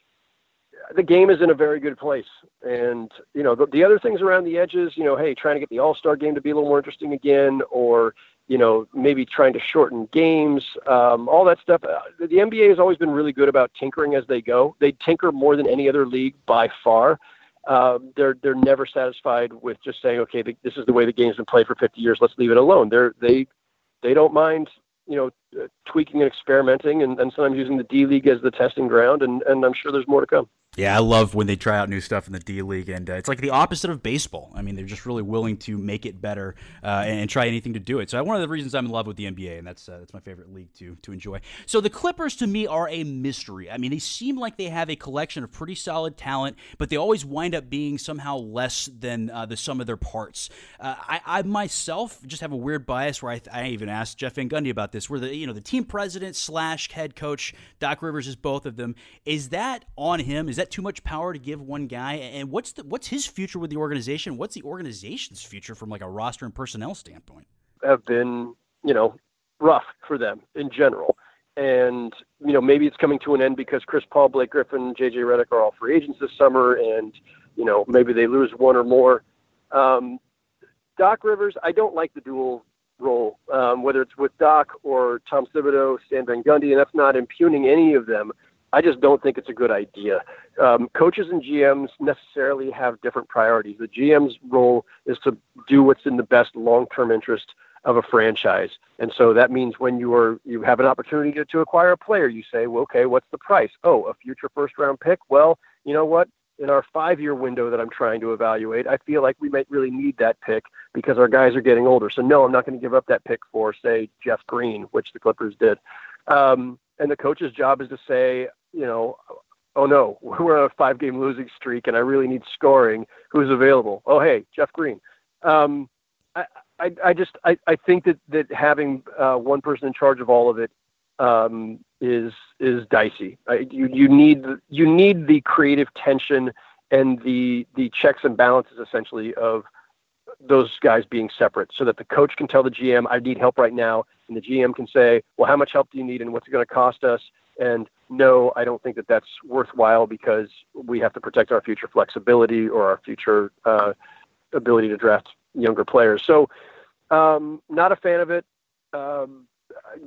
The game is in a very good place. And, you know, the, the other things around the edges, you know, hey, trying to get the All-Star game to be a little more interesting again, or, you know, maybe trying to shorten games, um, all that stuff. Uh, the N B A has always been really good about tinkering as they go. They tinker more than any other league by far. Uh, they're they're never satisfied with just saying, okay, the, this is the way the game's been played for fifty years. Let's leave it alone. They're, they they don't mind, you know, uh, tweaking and experimenting and, and sometimes using the D-League as the testing ground. And, and I'm sure there's more to come. Yeah, I love when they try out new stuff in the D-League, and uh, it's like the opposite of baseball. I mean, they're just really willing to make it better uh, and, and try anything to do it. So one of the reasons I'm in love with the N B A, and that's uh, that's my favorite league to to enjoy. So the Clippers, to me, are a mystery. I mean, they seem like they have a collection of pretty solid talent, but they always wind up being somehow less than uh, the sum of their parts. Uh, I, I myself just have a weird bias where I, I even asked Jeff Van Gundy about this, where the, you know, you know, the team president slash head coach, Doc Rivers is both of them. Is that on him? Is that too much power to give one guy? And what's the, what's his future with the organization? What's the organization's future from like a roster and personnel standpoint? Have been, you know, rough for them in general. And, you know, maybe it's coming to an end because Chris Paul, Blake Griffin, J J Redick are all free agents this summer. And, you know, maybe they lose one or more. Um, Doc Rivers, I don't like the dual role, um, whether it's with Doc or Tom Thibodeau, Stan Van Gundy, and that's not impugning any of them. I just don't think it's a good idea. Um, coaches and G Ms necessarily have different priorities. The G M's role is to do what's in the best long-term interest of a franchise. And so that means when you are, you have an opportunity to, to acquire a player, you say, well, okay, what's the price? Oh, a future first round pick. Well, you know what? In our five-year window that I'm trying to evaluate, I feel like we might really need that pick because our guys are getting older. So no, I'm not going to give up that pick for, say, Jeff Green, which the Clippers did. Um, and the coach's job is to say, you know, oh no, we're on a five-game losing streak and I really need scoring. Who's available? Oh, hey, Jeff Green. Um, I, I, I just, I, I think that, that having uh, one person in charge of all of it um, is, is dicey. I, you, you need, you need the creative tension and the, the checks and balances essentially of those guys being separate so that the coach can tell the G M, I need help right now. And the G M can say, well, how much help do you need and what's it going to cost us? And no, I don't think that that's worthwhile because we have to protect our future flexibility or our future uh, ability to draft younger players. So um, not a fan of it. Um,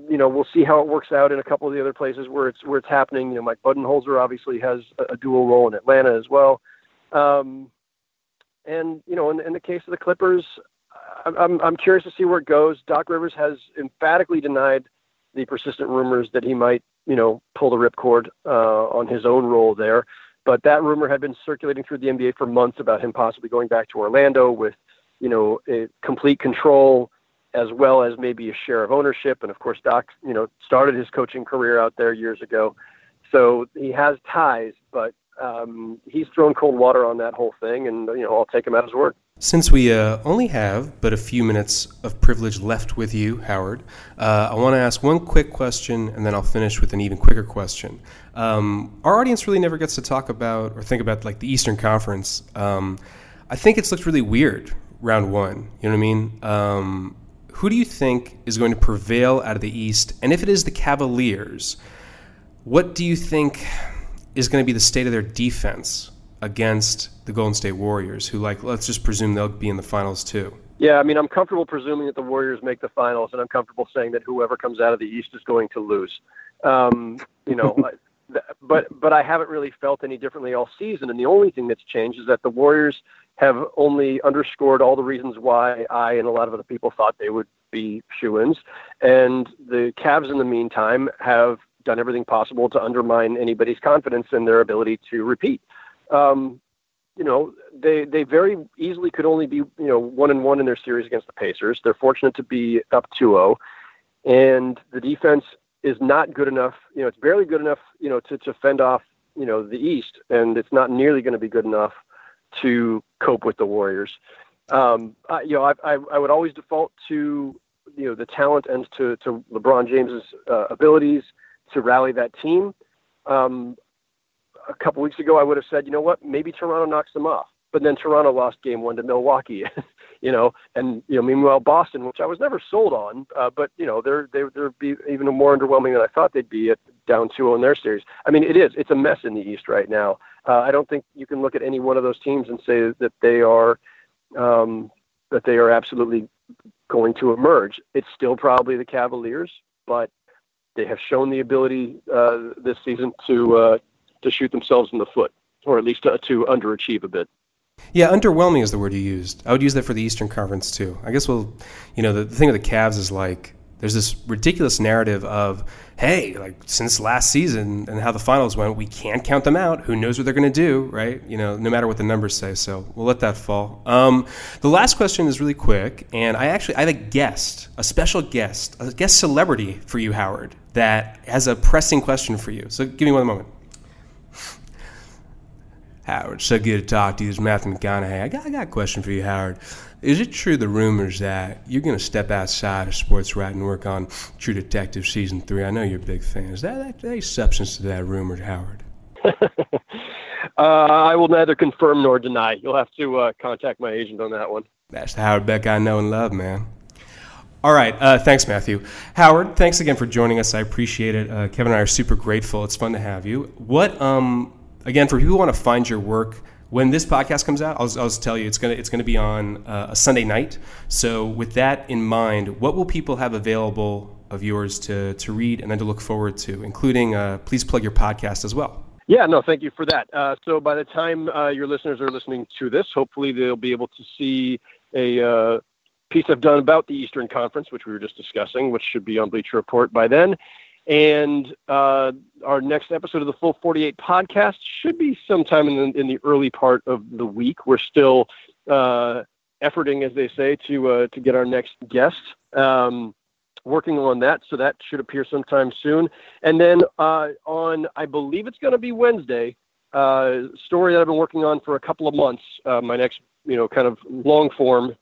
you know, we'll see how it works out in a couple of the other places where it's, where it's happening. You know, Mike Budenholzer obviously has a, a dual role in Atlanta as well. Um, and, you know, in, in the case of the Clippers, I'm, I'm curious to see where it goes. Doc Rivers has emphatically denied the persistent rumors that he might, you know, pull the ripcord uh, on his own role there. But that rumor had been circulating through the N B A for months about him possibly going back to Orlando with, you know, a complete control as well as maybe a share of ownership. And of course, Doc, you know, started his coaching career out there years ago. So he has ties, but um, he's thrown cold water on that whole thing. And, you know, I'll take him at his word. Since we uh, only have but a few minutes of privilege left with you, Howard, uh, I want to ask one quick question, and then I'll finish with an even quicker question. Um, our audience really never gets to talk about or think about, like, the Eastern Conference. Um, I think it's looked really weird, round one. You know what I mean? Um, who do you think is going to prevail out of the East? And if it is the Cavaliers, what do you think is going to be the state of their defense against the Golden State Warriors, who, like, let's just presume they'll be in the finals too? Yeah, I mean, I'm comfortable presuming that the Warriors make the finals, and I'm comfortable saying that whoever comes out of the East is going to lose. Um, you know, but but I haven't really felt any differently all season, and the only thing that's changed is that the Warriors have only underscored all the reasons why I and a lot of other people thought they would be shoo-ins, and the Cavs, in the meantime, have done everything possible to undermine anybody's confidence in their ability to repeat. Um, you know, they, they very easily could only be, you know, one and one in their series against the Pacers. They're fortunate to be up two oh, and the defense is not good enough. You know, it's barely good enough, you know, to, to fend off, you know, the East, and it's not nearly going to be good enough to cope with the Warriors. Um, I, you know, I, I, I would always default to, you know, the talent and to, to LeBron James's uh, abilities to rally that team. Um, A couple weeks ago, I would have said, you know what, maybe Toronto knocks them off. But then Toronto lost game one to Milwaukee, you know, and, you know, meanwhile, Boston, which I was never sold on, uh, but, you know, they're, they, they're be even more underwhelming than I thought they'd be at down two oh in their series. I mean, it is. It's a mess in the East right now. Uh, I don't think you can look at any one of those teams and say that they are, um, that they are absolutely going to emerge. It's still probably the Cavaliers, but they have shown the ability uh, this season to, uh, to shoot themselves in the foot, or at least to, to underachieve a bit. Yeah, underwhelming is the word you used. I would use that for the Eastern Conference, too. I guess we'll, you know, the, the thing with the Cavs is, like, there's this ridiculous narrative of, hey, like, since last season and how the finals went, we can't count them out. Who knows what they're going to do, right? You know, no matter what the numbers say, so we'll let that fall. Um, the last question is really quick, and I actually I have a guest, a special guest, a guest celebrity for you, Howard, that has a pressing question for you. So give me one moment. Howard, so good to talk to you. It's Matthew McConaughey. I got, I got a question for you, Howard. Is it true, the rumors that you're going to step outside of sports right and work on True Detective Season three? I know you're a big fan. Is that any substance to that rumor, Howard? uh, I will neither confirm nor deny. You'll have to uh, contact my agent on that one. That's the Howard Beck I know and love, man. All right. Uh, thanks, Matthew. Howard, thanks again for joining us. I appreciate it. Uh, Kevin and I are super grateful. It's fun to have you. What, um, again, for people who want to find your work, when this podcast comes out, I'll, I'll tell you, it's going to it's gonna be on uh, a Sunday night. So with that in mind, what will people have available of yours to, to read and then to look forward to, including uh, please plug your podcast as well? Yeah, no, thank you for that. Uh, so by the time uh, your listeners are listening to this, hopefully they'll be able to see a uh, piece I've done about the Eastern Conference, which we were just discussing, which should be on Bleacher Report by then. And uh, our next episode of the Full forty-eight podcast should be sometime in the, in the early part of the week. We're still uh, efforting, as they say, to uh, to get our next guest, um, working on that. So that should appear sometime soon. And then uh, on, I believe it's going to be Wednesday, uh, story that I've been working on for a couple of months. Uh, my next, you know, kind of long form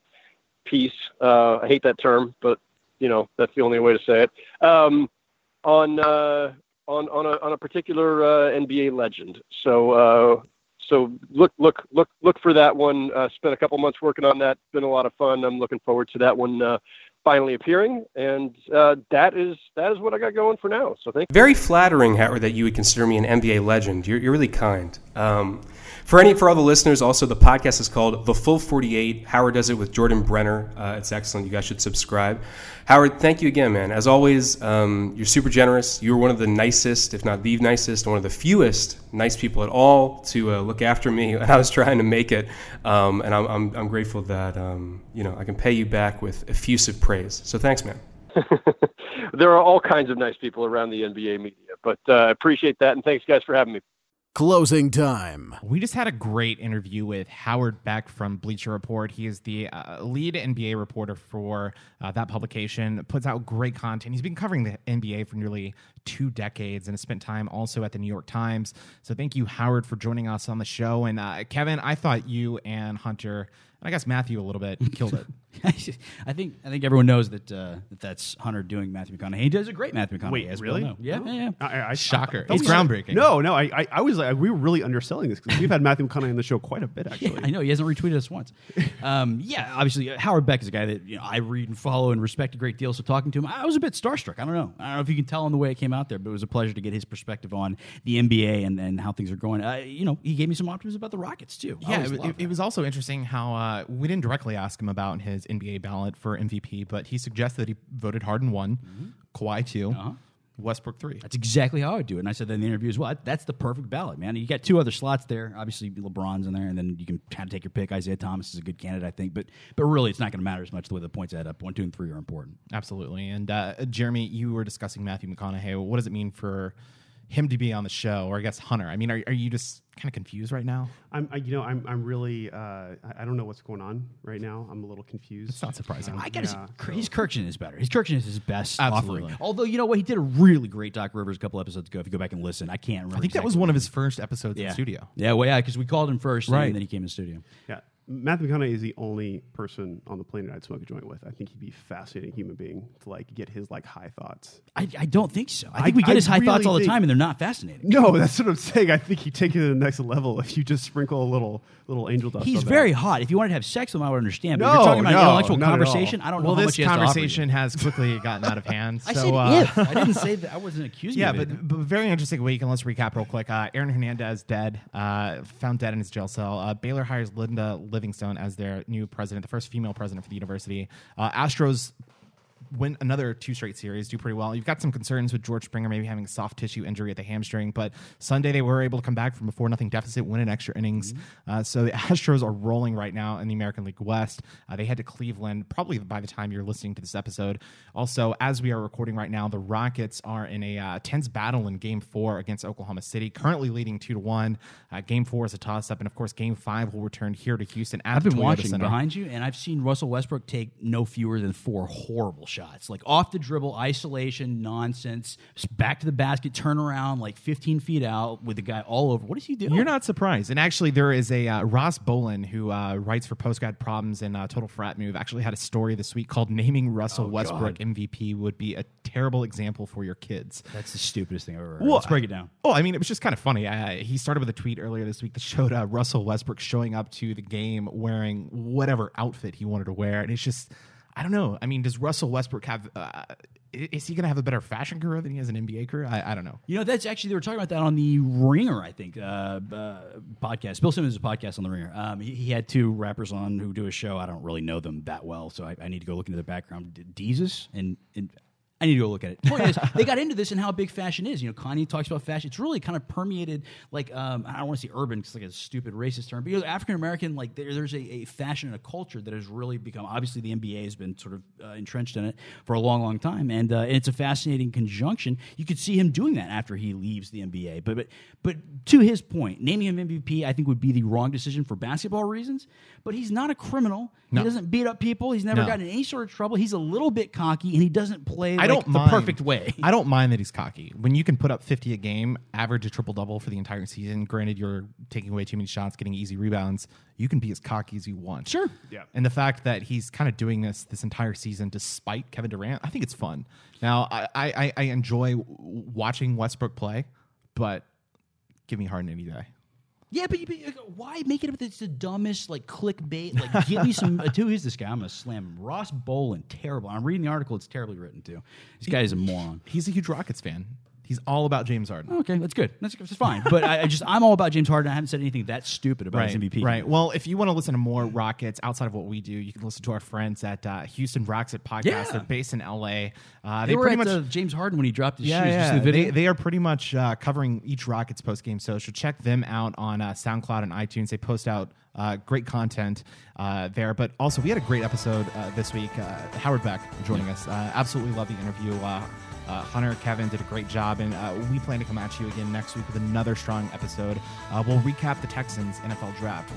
piece. Uh, I hate that term, but you know, that's the only way to say it. Um, on uh, on on a on a particular uh, N B A legend. So uh, so look look look look for that one. Uh, spent a couple months working on that. Been a lot of fun. I'm looking forward to that one uh, finally appearing. And uh, that is that is what I got going for now. So thank you. Very flattering, Howard, that you would consider me an N B A legend. You're you're really kind. Um, for any for all the listeners, also the podcast is called The Full forty-eight. Howard does it with Jordan Brenner. Uh, it's excellent. You guys should subscribe. Howard, thank you again, man. As always, um, you're super generous. You're one of the nicest, if not the nicest, one of the fewest nice people at all to uh, look after me when I was trying to make it. Um, and I'm, I'm I'm grateful that um, you know I can pay you back with effusive praise. So thanks, man. There are all kinds of nice people around the N B A media, but uh, I appreciate that, and thanks, guys, for having me. Closing time. We just had a great interview with Howard Beck from Bleacher Report. He is the uh, lead N B A reporter for uh, that publication, puts out great content. He's been covering the N B A for nearly two decades and has spent time also at the New York Times. So thank you, Howard, for joining us on the show. And uh, Kevin, I thought you and Hunter, and I guess Matthew a little bit, killed it. I think I think everyone knows that, uh, that that's Hunter doing Matthew McConaughey. He does a great Matthew McConaughey. Wait, as really? Well, no. Yeah, oh. yeah, yeah. I, I, Shocker. It's groundbreaking. No, no. I, I, I was like, we were really underselling this because we've had Matthew McConaughey on the show quite a bit, actually. Yeah, I know. He hasn't retweeted us once. Um, yeah, obviously, uh, Howard Beck is a guy that you know, I read and follow and respect a great deal. So talking to him, I was a bit starstruck. I don't know. I don't know if you can tell in the way it came out there, but it was a pleasure to get his perspective on the N B A and, and how things are going. Uh, you know, he gave me some optimism about the Rockets, too. Yeah, it, it, it was also interesting how uh, we didn't directly ask him about his N B A ballot for M V P, but he suggested that he voted Harden one, mm-hmm. Kawhi two, uh-huh. Westbrook three. That's exactly how I would do it. And I said that in the interview as well. That's the perfect ballot, man. You got two other slots there. Obviously, LeBron's in there, and then you can kind of take your pick. Isaiah Thomas is a good candidate, I think. But but really, it's not going to matter as much the way the points add up. One, two, and three are important. Absolutely. And uh, Jeremy, you were discussing Matthew McConaughey. What does it mean for him to be on the show, or I guess Hunter? I mean, are are you just kind of confused right now? I'm, I, you know, I'm, I'm really, uh, I, I don't know what's going on right now. I'm a little confused. It's not surprising. Um, I gotta yeah, say, his Kirchner is better. His Kirchner is his best Absolutely. offering. Although, you know what, he did a really great Doc Rivers a couple episodes ago. If you go back and listen, I can't remember. I think exactly that was one of his first episodes yeah. in studio. Yeah, well, yeah, because we called him first, right. and then he came in studio. Yeah. Matthew McConaughey is the only person on the planet I'd smoke a joint with. I think he'd be a fascinating human being to like get his like high thoughts. I, I don't think so. I think I, we get I his high really thoughts all the time, and they're not fascinating. No, that's what I'm saying. I think he'd take it to the next level if you just sprinkle a little little angel dust. He's on very that. hot. If you wanted to have sex with him, I would understand. But no, if you're talking about no, an intellectual conversation, I don't well, know how much he has to offer. Well, this conversation has quickly gotten out of hand. I so, said uh, if. I didn't say that. I wasn't accusing yeah, you of it. Yeah, but, but very interesting week. And let's recap real quick. Uh, Aaron Hernandez dead. Uh, found dead in his jail cell. Uh, Baylor hires Linda Livingstone as their new president, the first female president for the university. Uh, Astros win another two straight series, do pretty well. You've got some concerns with George Springer maybe having a soft tissue injury at the hamstring, but Sunday they were able to come back from a four nothing deficit, win in extra innings. Mm-hmm. Uh, so the Astros are rolling right now in the American League West. Uh, they head to Cleveland probably by the time you're listening to this episode. Also, as we are recording right now, the Rockets are in a uh, tense battle in Game four against Oklahoma City, currently leading two to one. Uh, Game four is a toss-up, and of course Game five will return here to Houston at I've the I've been Toyota watching Center. Behind you, and I've seen Russell Westbrook take no fewer than four horrible shots. shots, like off the dribble, isolation, nonsense, back to the basket, turn around, like fifteen feet out with the guy all over. What is he doing? You're not surprised. And actually, there is a uh, Ross Bolin, who uh, writes for Postgrad Problems and uh, Total Frat Move, actually had a story this week called Naming Russell oh, Westbrook God. M V P would be a terrible example for your kids. That's the stupidest thing I've ever heard. Well, Let's break it down. Oh, I mean, it was just kind of funny. I, he started with a tweet earlier this week that showed uh, Russell Westbrook showing up to the game wearing whatever outfit he wanted to wear. And it's just, I don't know. I mean, does Russell Westbrook have, uh, is he going to have a better fashion career than he has an N B A career? I, I don't know. You know, that's actually, they were talking about that on The Ringer, I think, uh, uh, podcast. Bill Simmons' podcast on The Ringer. Um, he, he had two rappers on who do a show. I don't really know them that well, so I, I need to go look into the background. Deezus and... and I need to go look at it. The point is, they got into this and how big fashion is. You know, Kanye talks about fashion. It's really kind of permeated, like, um, I don't want to say urban because it's like a stupid racist term, but you know, African-American, like, there, there's a, a fashion and a culture that has really become, obviously the N B A has been sort of uh, entrenched in it for a long, long time, and, uh, and it's a fascinating conjunction. You could see him doing that after he leaves the N B A. But, but, but to his point, naming him M V P, I think, would be the wrong decision for basketball reasons, but he's not a criminal. No. He doesn't beat up people. He's never no. gotten in any sort of trouble. He's a little bit cocky, and he doesn't play I Like don't the mind, perfect way. I don't mind that he's cocky. When you can put up fifty a game, average a triple-double for the entire season, granted you're taking away too many shots, getting easy rebounds, you can be as cocky as you want. Sure. Yeah. And the fact that he's kind of doing this this entire season despite Kevin Durant, I think it's fun. Now, I, I, I enjoy watching Westbrook play, but give me Harden any day. Yeah, but, but like, why make it up? It's the dumbest, like, clickbait. Like, give me some. Uh, who is this guy? I'm going to slam him. Ross Bolin, terrible. I'm reading the article. It's terribly written, too. This he, guy is a moron. He's a huge Rockets fan. He's all about James Harden. Okay, that's good. That's, that's fine. But I, I just, I'm all about James Harden. I haven't said anything that stupid about right, his M V P. Right. Well, if you want to listen to more Rockets outside of what we do, you can listen to our friends at uh, Houston Rockets podcast. Yeah. They're based in L A. Uh, they, they were pretty at much the James Harden when he dropped his yeah, shoes. Yeah. Just the video. They, they are pretty much uh, covering each Rockets post-game show. So check them out on uh, SoundCloud and iTunes. They post out uh, great content uh, there. But also, we had a great episode uh, this week. Uh, Howard Beck joining yeah. us. Uh, absolutely love the interview. Uh, Uh, Hunter, Kevin did a great job, and uh, we plan to come at you again next week with another strong episode. Uh, we'll recap the Texans' N F L draft,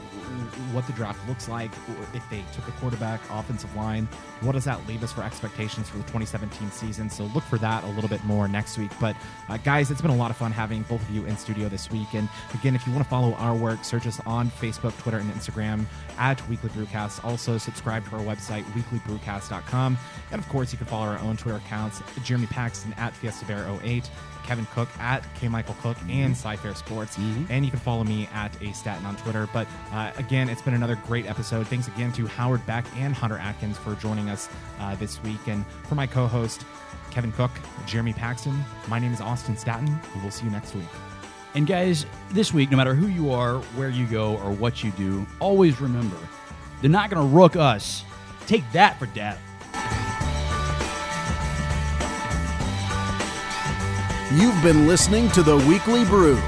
what the draft looks like, if they took a quarterback, offensive line, what does that leave us for expectations for the twenty seventeen season? So look for that a little bit more next week. But uh, guys, it's been a lot of fun having both of you in studio this week. And again, if you want to follow our work, search us on Facebook, Twitter, and Instagram at Weekly Brewcast. Also subscribe to our website, weekly brewcast dot com. And of course, you can follow our own Twitter accounts, Jeremy Paxton at Fiesta Bear oh eight, Kevin Cook at K Michael Cook, mm-hmm. and SciFair Sports, mm-hmm. and you can follow me at A Statin on Twitter. But uh, again, it's been another great episode. Thanks again to Howard Beck and Hunter Atkins for joining us uh, this week, and for my co-host Kevin Cook, Jeremy Paxton. My name is Austin Statin. We will see you next week. And guys, this week, no matter who you are, where you go, or what you do, always remember they're not going to rook us. Take that for data. You've been listening to The Weekly Brew.